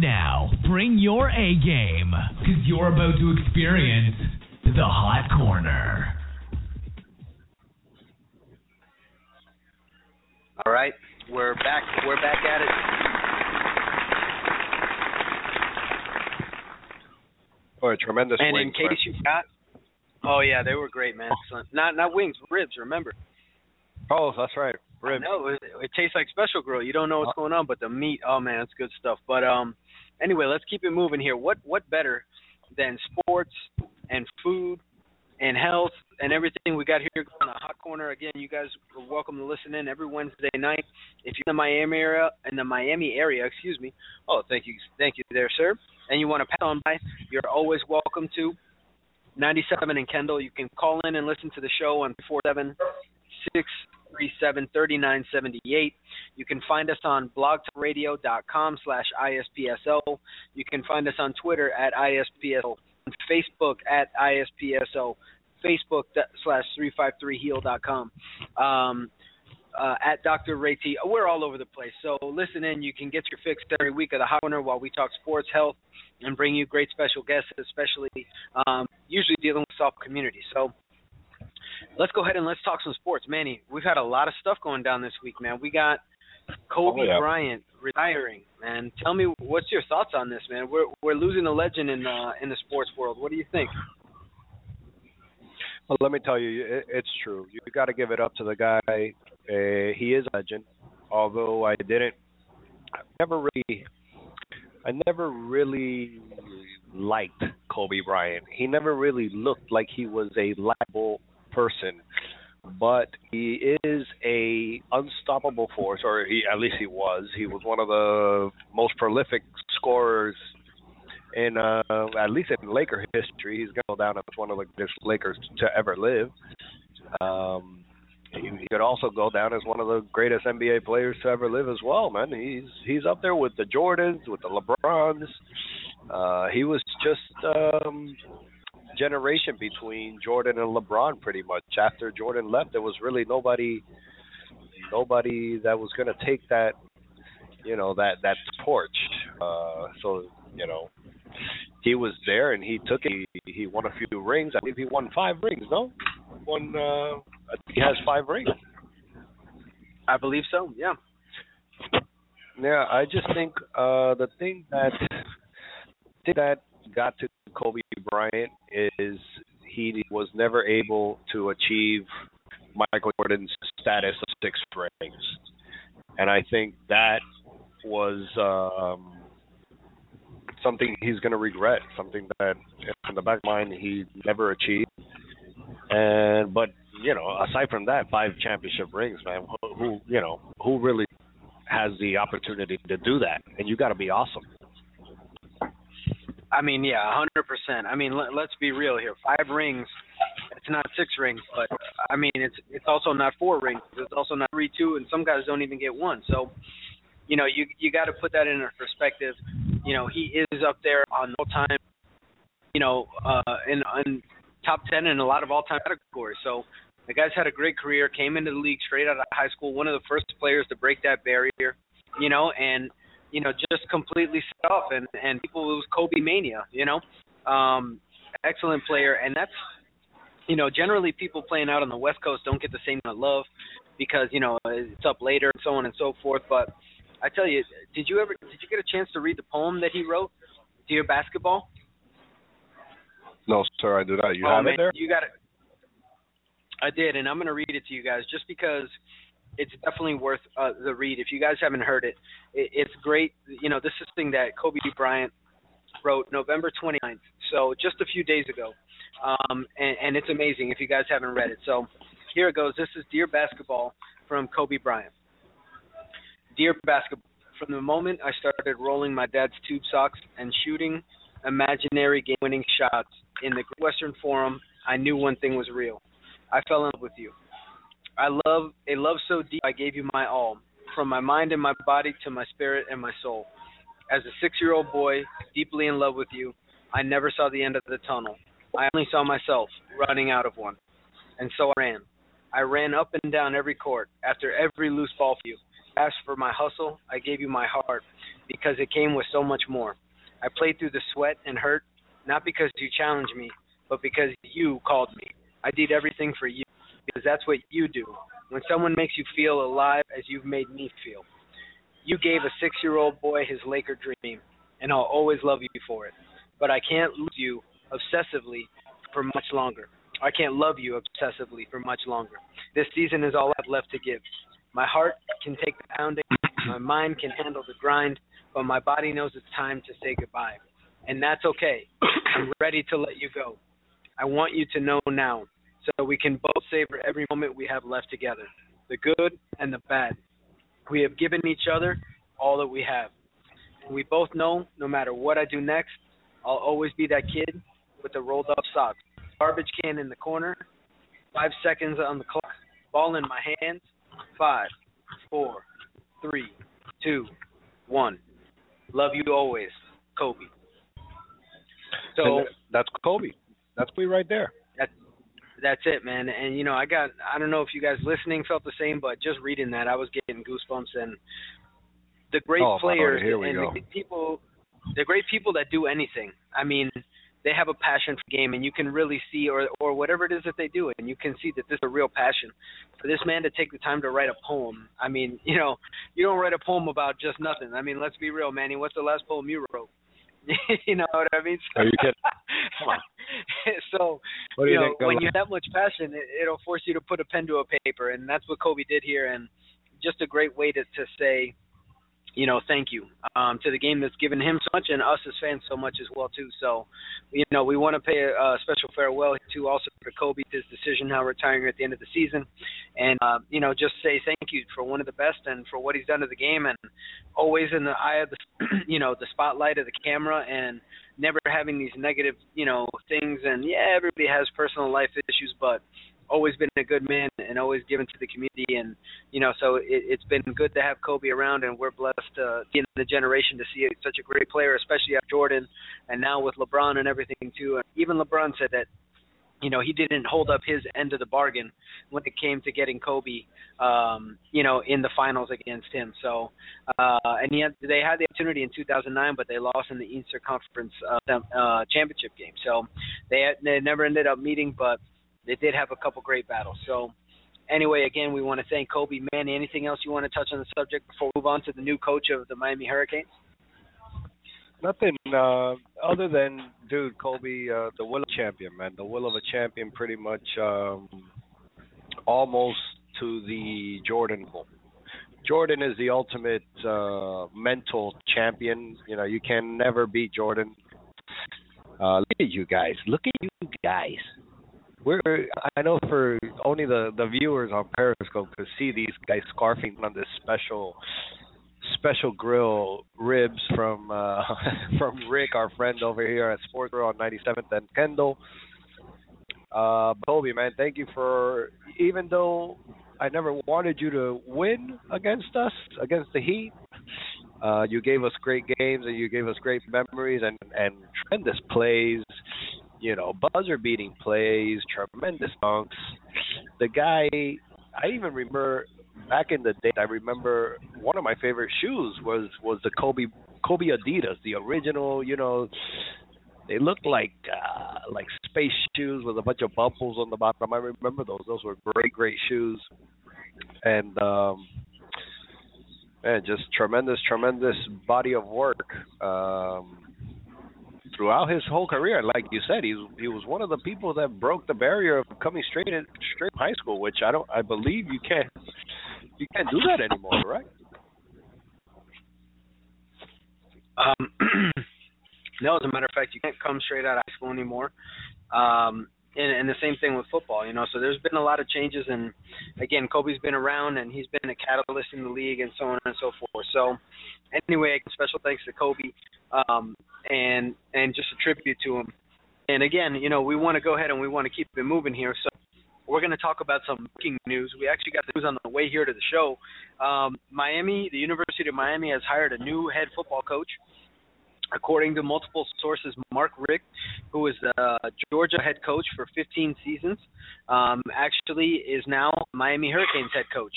Now, bring your A game, because you're about to experience the Hot Corner. All right, we're back. We're back at it. Oh, a tremendous and wings, in case you got. Oh, yeah, they were great, man. Oh. Not wings, ribs, remember. Oh, that's right, ribs. No, it tastes like Special Grill. You don't know what's going on, but the meat, oh, man, it's good stuff. But anyway, let's keep it moving here. What better than sports and food and health and everything we got here on the Hot Corner? Again, you guys are welcome to listen in every Wednesday night. If you're in the Miami area, oh, thank you there, sir, and you want to pass on by, you're always welcome to 97 in Kendall. You can call in and listen to the show on 347-637-3978. You can find us on blogtalkradio.com/ISPSO. You can find us on Twitter at ISPSO, on Facebook at ISPSO, Facebook.com/353heal.com, at Dr. Ray T. We're all over the place. So listen in. You can get your fix every week of the Hot Corner while we talk sports, health, and bring you great special guests, especially usually dealing with soft community. So let's go ahead and let's talk some sports. Manny, we've had a lot of stuff going down this week, man. We got Kobe Bryant retiring, man. Tell me, what's your thoughts on this, man? We're losing a legend in the sports world. What do you think? Well, let me tell you, it's true. You've got to give it up to the guy. He is a legend, although I never really liked Kobe Bryant. He never really looked like he was a likable person, but he is a unstoppable force, or at least he was. He was one of the most prolific scorers in at least in Laker history. He's going to go down as one of the greatest Lakers to ever live. He could also go down as one of the greatest NBA players to ever live as well, man. He's up there with the Jordans, with the LeBrons. He was just generation between Jordan and LeBron, pretty much. After Jordan left, there was really nobody that was going to take that, that torch. He was there and he took it. He won a few rings. I believe he won 5 rings, no? I think he has 5 rings. I believe so, yeah. Yeah, I just think the thing that got to Kobe Bryant is he was never able to achieve Michael Jordan's status of 6 rings. And I think that was something he's going to regret, something that in the back of his mind he never achieved. But aside from that, 5 championship rings, man, who really has the opportunity to do that? And you got to be awesome. I mean, yeah, 100%. I mean, let's be real here. 5 rings, it's not 6 rings, but I mean, it's also not 4 rings. It's also not 3, 2, and some guys don't even get 1. So, you got to put that in perspective. He is up there on the all-time, in top 10 in a lot of all-time categories. So the guy's had a great career, came into the league straight out of high school, one of the first players to break that barrier, and just completely set off, and people, it was Kobe mania, excellent player. And that's, generally people playing out on the West Coast don't get the same amount of love because, it's up later and so on and so forth. But I tell you, did you get a chance to read the poem that he wrote, Dear Basketball? No, sir, I did not. You have it there? You got it. I did, and I'm going to read it to you guys just because it's definitely worth the read. If you guys haven't heard it, it's great. This is the thing that Kobe Bryant wrote November 29th, so just a few days ago. And it's amazing if you guys haven't read it. So here it goes. This is Dear Basketball from Kobe Bryant. Dear Basketball, from the moment I started rolling my dad's tube socks and shooting imaginary game-winning shots in the Western Forum, I knew one thing was real. I fell in love with you. I love a love so deep I gave you my all, from my mind and my body to my spirit and my soul. As a 6-year-old boy, deeply in love with you, I never saw the end of the tunnel. I only saw myself running out of one. And so I ran. I ran up and down every court, after every loose ball for you. As for my hustle, I gave you my heart, because it came with so much more. I played through the sweat and hurt, not because you challenged me, but because you called me. I did everything for you, because that's what you do. When someone makes you feel alive as you've made me feel. You gave a 6-year-old boy his Laker dream, and I'll always love you for it. But I can't lose you obsessively for much longer. I can't love you obsessively for much longer. This season is all I've left to give. My heart can take the pounding, my mind can handle the grind, but my body knows it's time to say goodbye. And that's okay. I'm ready to let you go. I want you to know now, so we can both savor every moment we have left together, the good and the bad. We have given each other all that we have. We both know no matter what I do next, I'll always be that kid with the rolled up socks, garbage can in the corner, 5 seconds on the clock, ball in my hands, 5, 4, 3, 2, 1. Love you always, Kobe. So that's Kobe. That's me right there. That's it, man. And, you know, I don't know if you guys listening felt the same, but just reading that, I was getting goosebumps. And the great players and the great people that do anything, I mean, they have a passion for the game, and you can really see, or whatever it is that they do, and you can see that this is a real passion. For this man to take the time to write a poem, I mean, you know, you don't write a poem about just nothing. I mean, let's be real, Manny. What's the last poem you wrote? You know what I mean? So, are you kidding? Come on. So, you know, when you have that much passion, it'll force you to put a pen to a paper, and that's what Kobe did here. And just a great way to say, you know, thank you to the game that's given him so much and us as fans so much as well, too. So, you know, we want to pay a special farewell to also for Kobe, his decision now retiring at the end of the season. And, you know, just say thank you for one of the best and for what he's done to the game, and always in the eye of the, you know, the spotlight of the camera, and never having these negative, you know, things. And, yeah, everybody has personal life issues, but always been a good man and always given to the community. And, you know, so it's been good to have Kobe around, and we're blessed to be in the generation to see such a great player, especially after Jordan, and now with LeBron and everything too. And even LeBron said that, you know, he didn't hold up his end of the bargain when it came to getting Kobe, you know, in the finals against him. So, and they had the opportunity in 2009, but they lost in the Eastern Conference championship game. So they never ended up meeting, but they did have a couple great battles. So, anyway, again, we want to thank Kobe. Manny, anything else you want to touch on the subject before we move on to the new coach of the Miami Hurricanes? Nothing other than, dude, Kobe, the will of a champion, man. The will of a champion, pretty much almost to the Jordan level. Jordan is the ultimate mental champion. You know, you can never beat Jordan. Look at you guys. Look at you guys. I know for only the viewers on Periscope could see these guys scarfing on this special grill ribs from Rick, our friend over here at Sports Grill on 97th and Kendall. Kobe, man, thank you for, even though I never wanted you to win against us, against the Heat, you gave us great games and you gave us great memories and tremendous plays. You know, buzzer-beating plays, tremendous dunks. The guy, I even remember back in the day, I remember one of my favorite shoes was the Kobe Adidas, the original, you know. They looked like space shoes with a bunch of bubbles on the bottom. I remember those. Those were great, great shoes. And, man, just tremendous, tremendous body of work. Throughout his whole career, like you said, he was one of the people that broke the barrier of coming straight from high school, which I believe you can't do that anymore, right? No, as a matter of fact, you can't come straight out of high school anymore. And the same thing with football, you know. So there's been a lot of changes, and again, Kobe's been around, and he's been a catalyst in the league, and so on and so forth. So anyway, special thanks to Kobe, and just a tribute to him. And again, you know, we want to go ahead and we want to keep it moving here. So we're going to talk about some breaking news. We actually got the news on the way here to the show. Miami, the University of Miami, has hired a new head football coach. According to multiple sources, Mark Richt, who is the Georgia head coach for 15 seasons, actually is now Miami Hurricanes head coach.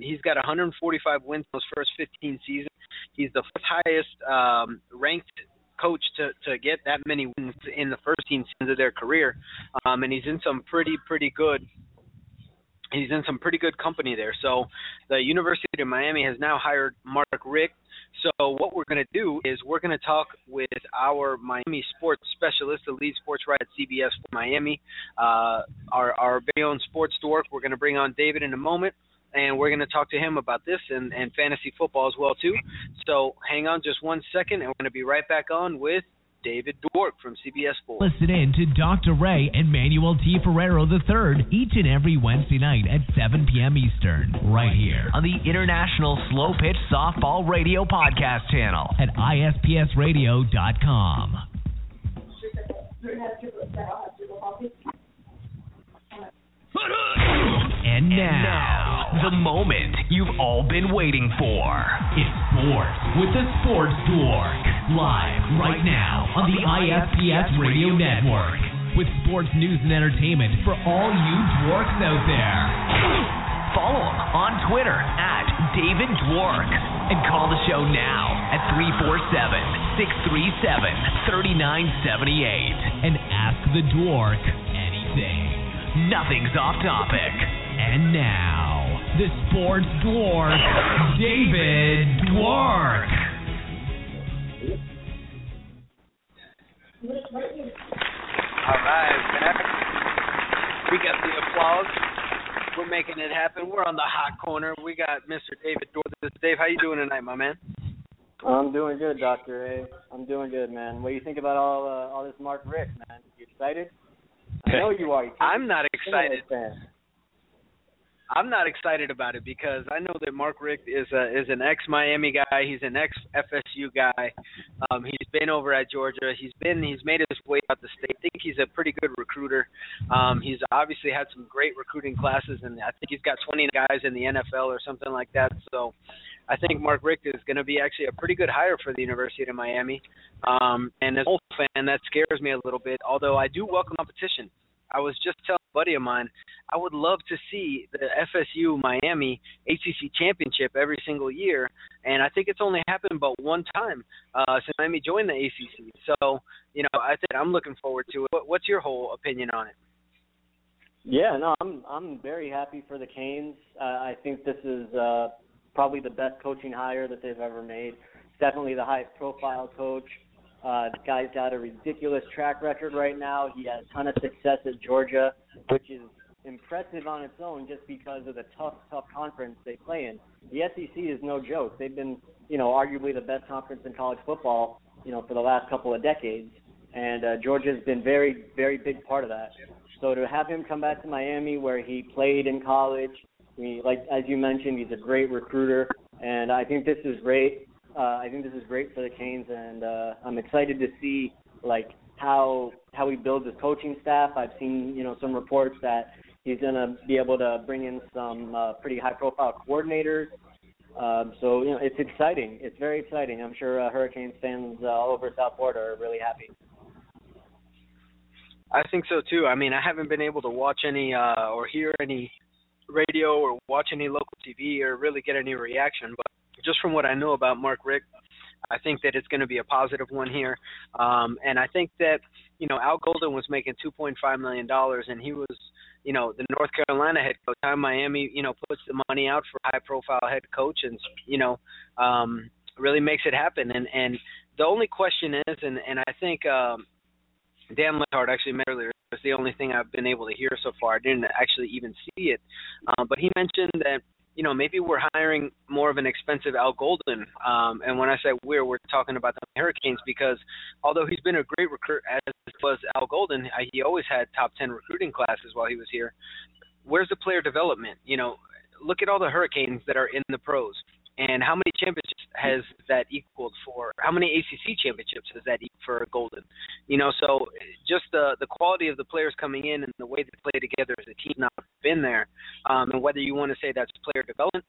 He's got 145 wins in those first 15 seasons. He's the fourth highest ranked coach to get that many wins in the first 15 seasons of their career, and he's in some pretty good company there. So the University of Miami has now hired Mark Richt. So what we're going to do is we're going to talk with our Miami sports specialist, the lead sports writer at CBS Miami, our very own sports dork. We're going to bring on David in a moment, and we're going to talk to him about this and fantasy football as well too. So hang on just one second, and we're going to be right back on with David Dwork from CBS Sports. Listen in to Dr. Ray and Manuel T. Ferrero III each and every Wednesday night at 7 p.m. Eastern, right here on the International Slow Pitch Softball Radio Podcast Channel at ISPSradio.com. And now, the moment you've all been waiting for. It's sports with the Sports Dork. Live right now on the ISPS Radio Network with sports news and entertainment for all you dwarks out there. Follow him on Twitter at David Dwork and call the show now at 347-637-3978 and ask the Dwork anything. Nothing's off topic. And now, the sports dwarf, David Dwork. All right, Zach. We got the applause. We're making it happen. We're on the hot corner. We got Mr. David Dwork. Dave, how you doing tonight, my man? I'm doing good, Dr. A. I'm doing good, man. What do you think about all this Mark Richt, man? You excited? I know you are. I'm not excited. I'm not excited about it because I know that Mark Richt is an ex-Miami guy. He's an ex-FSU guy. He's been over at Georgia. He's made his way out the state. I think he's a pretty good recruiter. He's obviously had some great recruiting classes, and I think he's got 20 guys in the NFL or something like that. So I think Mark Richt is going to be actually a pretty good hire for the University of Miami. And as an old fan, that scares me a little bit, although I do welcome competition. I was just telling a buddy of mine, I would love to see the FSU-Miami ACC Championship every single year, and I think it's only happened but one time since Miami joined the ACC. So, you know, I think I'm looking forward to it. What's your whole opinion on it? Yeah, no, I'm very happy for the Canes. I think this is probably the best coaching hire that they've ever made. Definitely the highest profile coach. The guy's got a ridiculous track record right now. He had a ton of success at Georgia, which is impressive on its own just because of the tough conference they play in. The SEC is no joke. They've been, you know, arguably the best conference in college football, you know, for the last couple of decades. And Georgia's been very, very big part of that. So to have him come back to Miami where he played in college, like as you mentioned, he's a great recruiter. And I think this is great. I think this is great for the Canes, and I'm excited to see like how he builds his coaching staff. I've seen, you know, some reports that he's going to be able to bring in some pretty high-profile coordinators. So, you know, it's exciting. It's very exciting. I'm sure Hurricanes fans all over South Florida are really happy. I think so, too. I mean, I haven't been able to watch any or hear any radio or watch any local TV or really get any reaction, but just from what I know about Mark Richt, I think that it's going to be a positive one here. And I think that, you know, Al Golden was making $2.5 million, and he was, you know, the North Carolina head coach. Time Miami, you know, puts the money out for a high-profile head coach and, you know, really makes it happen. And the only question is, and I think Dan Lehard actually met earlier, it's the only thing I've been able to hear so far. I didn't actually even see it. But he mentioned that you know, maybe we're hiring more of an expensive Al Golden. And when I say we're talking about the Hurricanes, because although he's been a great recruit, as was Al Golden, he always had top 10 recruiting classes while he was here. Where's the player development? You know, look at all the Hurricanes that are in the pros. And how many championships has that equaled for? How many ACC championships has that equaled for Golden? You know, so just the quality of the players coming in and the way they play together as a team not been there. And whether you want to say that's player development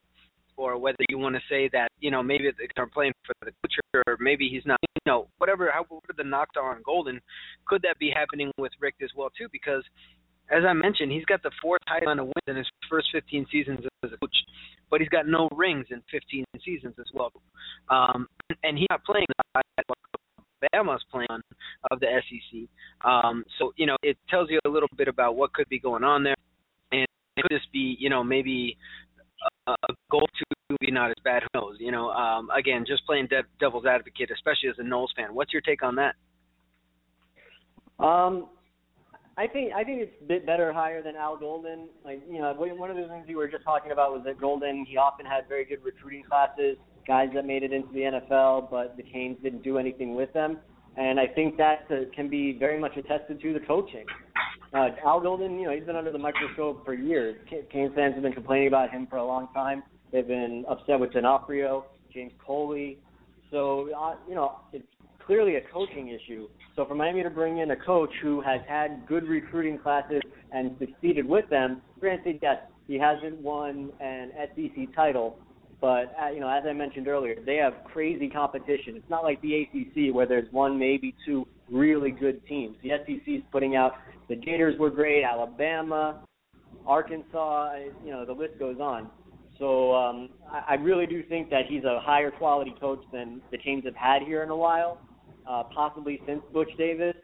or whether you want to say that, you know, maybe they're playing for the future or maybe he's not, you know, whatever, what are the knocks on Golden? Could that be happening with Richt as well, too? Because, as I mentioned, he's got the fourth highest amount of wins in his first 15 seasons as a coach, but he's got no rings in 15 seasons as well. And he's not playing that Alabama's playing of the SEC. So, you know, it tells you a little bit about what could be going on there. And could this be, you know, maybe a goal to be not as bad, who knows? You know, again, just playing devil's advocate, especially as a Knowles fan. What's your take on that? I think it's a bit better higher than Al Golden. Like, you know, one of the things we were just talking about was that Golden, he often had very good recruiting classes, guys that made it into the NFL, but the Canes didn't do anything with them. And I think that can be very much attested to the coaching. Al Golden, you know, he's been under the microscope for years. Canes fans have been complaining about him for a long time. They've been upset with D'Onofrio, James Coley. So, you know, it's clearly a coaching issue. So for Miami to bring in a coach who has had good recruiting classes and succeeded with them, granted, yes, he hasn't won an SEC title, but, you know, as I mentioned earlier, they have crazy competition. It's not like the ACC where there's one, maybe two really good teams. The SEC is putting out the Gators were great, Alabama, Arkansas, you know, the list goes on. So I really do think that he's a higher quality coach than the Canes have had here in a while. Possibly since Butch Davis.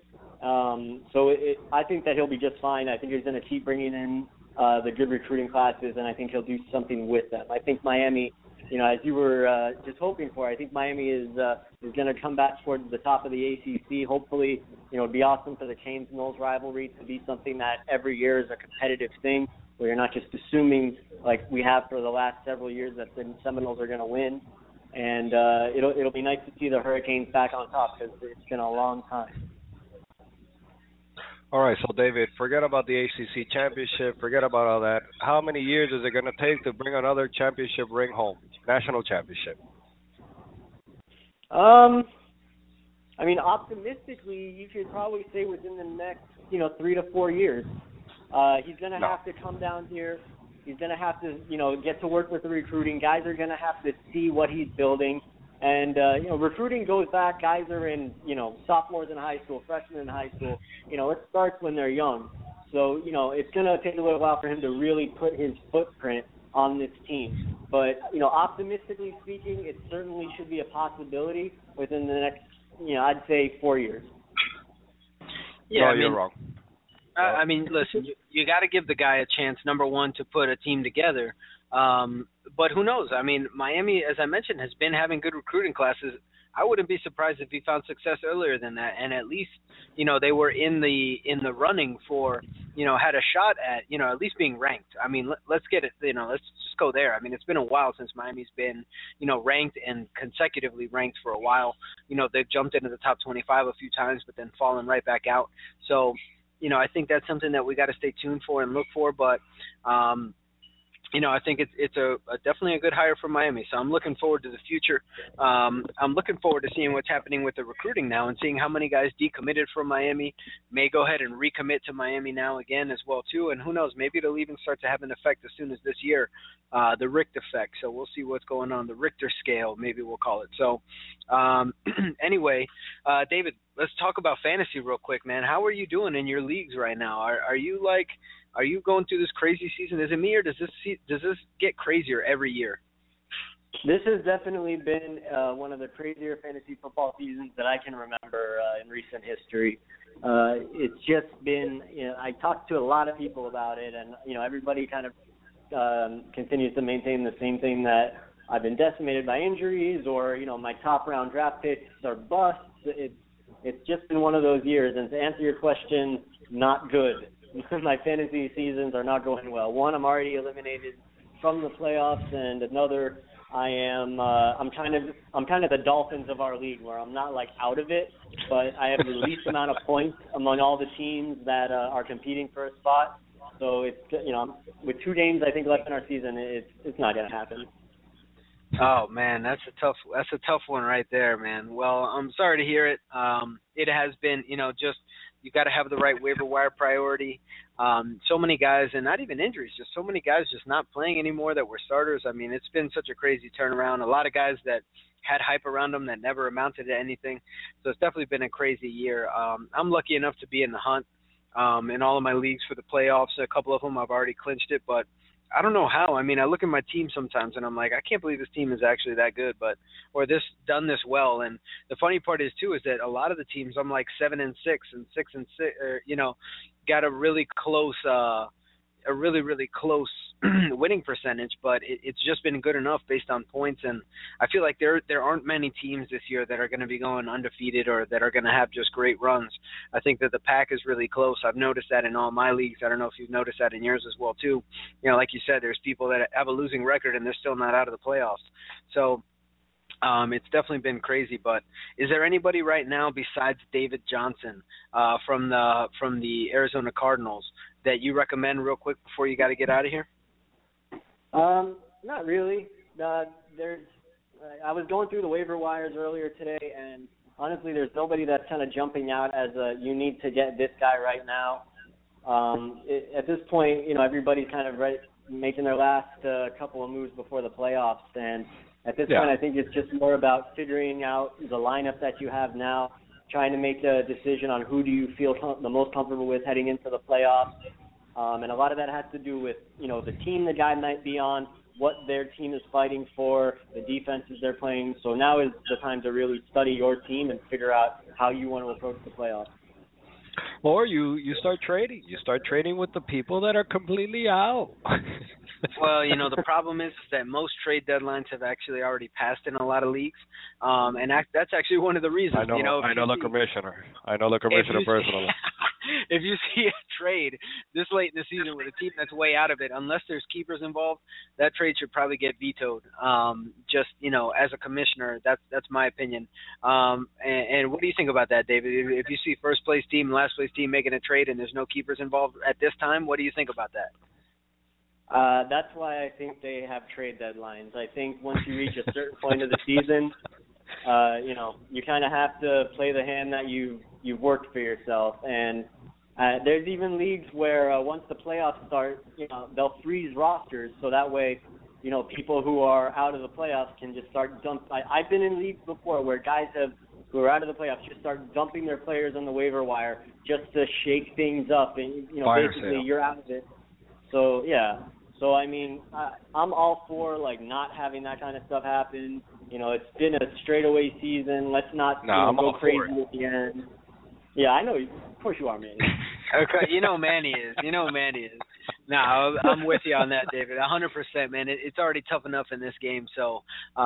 So I think that he'll be just fine. I think he's going to keep bringing in the good recruiting classes, and I think he'll do something with them. I think Miami, you know, as you were just hoping for, I think Miami is going to come back towards the top of the ACC. Hopefully, you know, it'd be awesome for the Canes-Knowles rivalry to be something that every year is a competitive thing, where you're not just assuming, like we have for the last several years, that the Seminoles are going to win. And it'll be nice to see the Hurricanes back on top because it's been a long time. All right, so, David, forget about the ACC championship. Forget about all that. How many years is it going to take to bring another championship ring home, national championship? I mean, optimistically, you could probably say within the next, you know, 3 to 4 years. He's going to have to come down here. He's going to have to, you know, get to work with the recruiting. Guys are going to have to see what he's building. And, you know, recruiting goes back. Guys are in, you know, sophomores in high school, freshmen in high school. You know, it starts when they're young. So, you know, it's going to take a little while for him to really put his footprint on this team. But, you know, optimistically speaking, it certainly should be a possibility within the next, you know, I'd say 4 years. Yeah, no, you're wrong. I mean, listen, you got to give the guy a chance, number one, to put a team together. But who knows? I mean, Miami, as I mentioned, has been having good recruiting classes. I wouldn't be surprised if he found success earlier than that. And at least, you know, they were in the running for, you know, had a shot at, you know, at least being ranked. I mean, let's get it, you know, let's just go there. I mean, it's been a while since Miami's been, you know, ranked and consecutively ranked for a while. You know, they've jumped into the top 25 a few times, but then fallen right back out. So, you know, I think that's something that we got to stay tuned for and look for. But, you know, I think it's a definitely a good hire for Miami. So I'm looking forward to the future. I'm looking forward to seeing what's happening with the recruiting now and seeing how many guys decommitted from Miami may go ahead and recommit to Miami now again as well, too. And who knows, maybe it'll even start to have an effect as soon as this year, the Richt effect. So we'll see what's going on, the Richter scale, maybe we'll call it. So anyway, David, let's talk about fantasy real quick, man. How are you doing in your leagues right now? Are you going through this crazy season? Is it me, or does this get crazier every year? This has definitely been one of the crazier fantasy football seasons that I can remember in recent history. It's just been, you know, I talked to a lot of people about it, and, you know, everybody kind of continues to maintain the same thing, that I've been decimated by injuries, or, you know, my top round draft picks are busts. It's just been one of those years. And to answer your question, not good. My fantasy seasons are not going well. One, I'm already eliminated from the playoffs, and another I'm kind of the Dolphins of our league, where I'm not like out of it, but I have the least amount of points among all the teams that are competing for a spot. So it's, you know, with 2 games I think left in our season, it's not gonna happen. Oh man, that's a tough one right there, man. Well, I'm sorry to hear it. It has been, you know, just you got to have the right waiver wire priority. So many guys, and not even injuries, just so many guys just not playing anymore that were starters. I mean, it's been such a crazy turnaround. A lot of guys that had hype around them that never amounted to anything. So it's definitely been a crazy year. I'm lucky enough to be in the hunt in all of my leagues for the playoffs. A couple of them I've already clinched it, but I don't know how. I mean, I look at my team sometimes and I'm like, I can't believe this team is actually that good, or this done this well. And the funny part is too, is that a lot of the teams I'm like 7-6 and 6-6, or, you know, got a really close winning percentage, but it's just been good enough based on points. And I feel like there aren't many teams this year that are going to be going undefeated or that are going to have just great runs. I think that the pack is really close. I've noticed that in all my leagues. I don't know if you've noticed that in yours as well too. You know, like you said, there's people that have a losing record and they're still not out of the playoffs. So it's definitely been crazy. But is there anybody right now besides David Johnson from the Arizona Cardinals that you recommend real quick before you got to get out of here? Not really. I was going through the waiver wires earlier today, and honestly, there's nobody that's kind of jumping out as you need to get this guy right now. At this point, you know, everybody's kind of making their last couple of moves before the playoffs, and at this point, I think it's just more about figuring out the lineup that you have now, trying to make a decision on who do you feel the most comfortable with heading into the playoffs. And a lot of that has to do with, you know, the team the guy might be on, what their team is fighting for, the defenses they're playing. So now is the time to really study your team and figure out how you want to approach the playoffs. Or you start trading. You start trading with the people that are completely out. Well, you know, the problem is that most trade deadlines have actually already passed in a lot of leagues, and that's actually one of the reasons. I know the commissioner personally. If you see a trade this late in the season with a team that's way out of it, unless there's keepers involved, that trade should probably get vetoed. Just, you know, as a commissioner, that's my opinion. And what do you think about that, David? If you see first place team, last place team making a trade and there's no keepers involved at this time, what do you think about that? That's why I think they have trade deadlines. I think once you reach a certain point of the season, you know, you kind of have to play the hand that you've worked for yourself. And there's even leagues where once the playoffs start, you know, they'll freeze rosters so that way, you know, people who are out of the playoffs can just start dumping. I've been in leagues before where guys who are out of the playoffs just start dumping their players on the waiver wire just to shake things up, and, you know, fire basically sale. You're out of it. So, yeah. So, I mean, I'm all for, like, not having that kind of stuff happen. You know, it's been a straightaway season. Let's not go crazy at the end. Yeah, I know. Of course you are, Manny. Okay, you know Manny is. No, I'm with you on that, David. 100%, man. It's already tough enough in this game. So,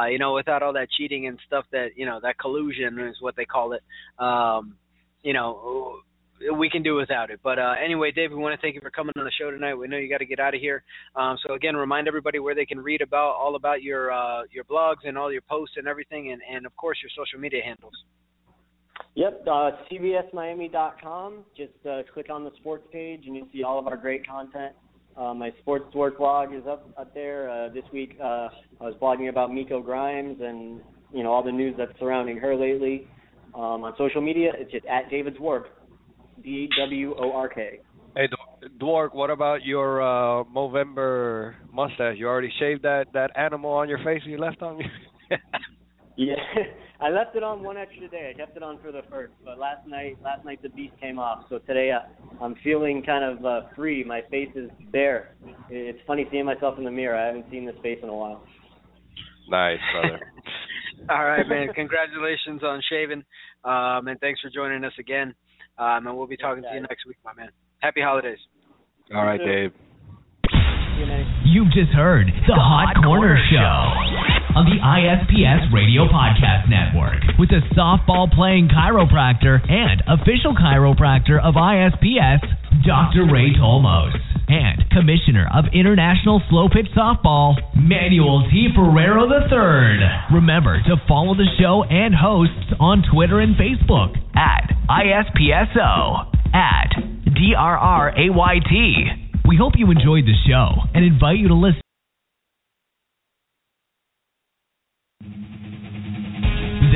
you know, without all that cheating and stuff that, you know, that collusion is what they call it, you know, we can do without it. But anyway, Dave, we want to thank you for coming on the show tonight. We know you got to get out of here. So again, remind everybody where they can read about your blogs and all your posts and everything, and of course your social media handles. Yep, cbsmiami.com. Just click on the sports page and you'll see all of our great content. My sports work blog is up there. This week I was blogging about Miko Grimes and, you know, all the news that's surrounding her lately. On social media, it's just at David's Work. DWORK. Hey, Dwork, what about your Movember mustache? You already shaved that animal on your face you left on me? Yeah, I left it on one extra day. I kept it on for the first, but last night the beast came off. So today I'm feeling kind of free. My face is bare. It's funny seeing myself in the mirror. I haven't seen this face in a while. Nice, brother. All right, man. Congratulations on shaving, and thanks for joining us again. And we'll be talking to you next week, my man. Happy holidays. All right, Dave. You've just heard The Hot Corner Show on the ISPS Radio Podcast Network with a softball-playing chiropractor and official chiropractor of ISPS, Dr. Ray Tolmos, and Commissioner of International Slow Pitch Softball, Manuel T. Ferrero III. Remember to follow the show and hosts on Twitter and Facebook at ISPSO, at DRRAYT. We hope you enjoyed the show and invite you to listen.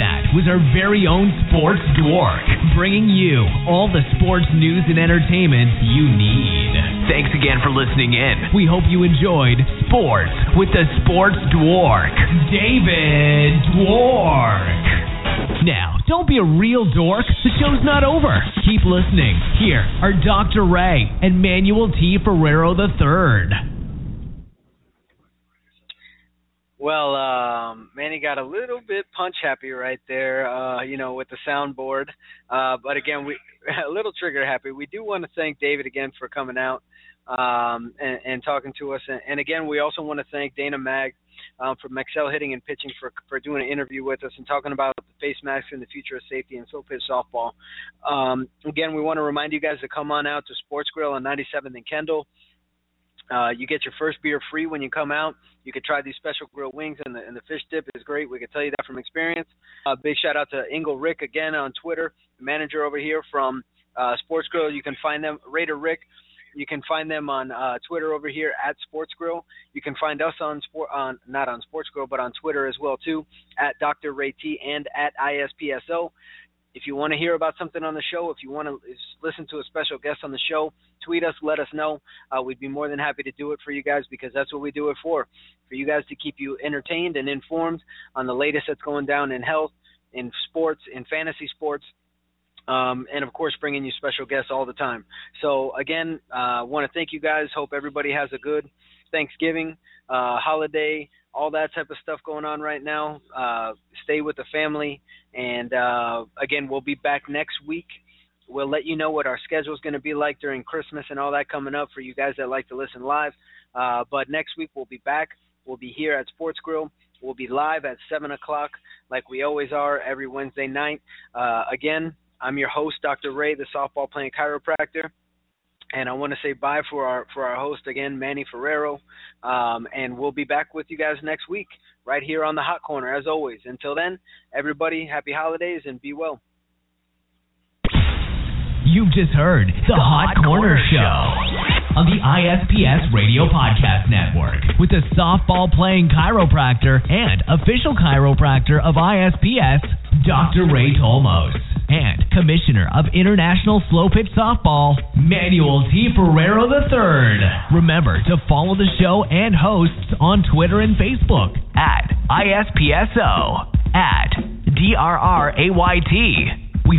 That was our very own Sports Dwork, bringing you all the sports news and entertainment you need. Thanks again for listening in. We hope you enjoyed Sports with the Sports Dwork, David Dwork. Now, don't be a real dork. The show's not over. Keep listening. Here are Dr. Ray and Manuel T. Ferrero III. Well, Manny got a little bit punch-happy right there, with the soundboard. But, again, we a little trigger-happy. We do want to thank David again for coming out and talking to us. And, again, we also want to thank Dana Magg from Excel Hitting and Pitching for doing an interview with us and talking about the FaceMax and the future of safety in slow pitch softball. Again, we want to remind you guys to come on out to Sports Grill on 97th and Kendall. You get your first beer free when you come out. You can try these special grilled wings, and the fish dip is great. We can tell you that from experience. Big shout-out to Ingle Rick again on Twitter, the manager over here from Sports Grill. You can find them, Raider Rick. You can find them on Twitter over here at Sports Grill. You can find us not on Sports Grill, but on Twitter as well, too, at Dr. Ray T and at ISPSO. If you want to hear about something on the show, if you want to listen to a special guest on the show, tweet us, let us know. We'd be more than happy to do it for you guys because that's what we do it for you guys to keep you entertained and informed on the latest that's going down in health, in sports, in fantasy sports, and, of course, bringing you special guests all the time. So, again, I want to thank you guys. Hope everybody has a good Thanksgiving, holiday, all that type of stuff going on right now. Stay with the family. And, again, we'll be back next week. We'll let you know what our schedule is going to be like during Christmas and all that coming up for you guys that like to listen live. But next week we'll be back. We'll be here at Sports Grill. We'll be live at 7 o'clock like we always are every Wednesday night. Again, I'm your host, Dr. Ray, the softball-playing chiropractor. And I want to say bye for our host again, Manny Ferrero. And we'll be back with you guys next week right here on the Hot Corner, as always. Until then, everybody, happy holidays and be well. You've just heard the Hot Corner Show on the ISPS Radio Podcast Network with a softball-playing chiropractor and official chiropractor of ISPS, Dr. Ray Tolmos, and Commissioner of International Slow Pitch Softball, Manuel T. Ferrero III. Remember to follow the show and hosts on Twitter and Facebook at ISPSO, at DRRAYT. We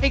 Hey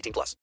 18+.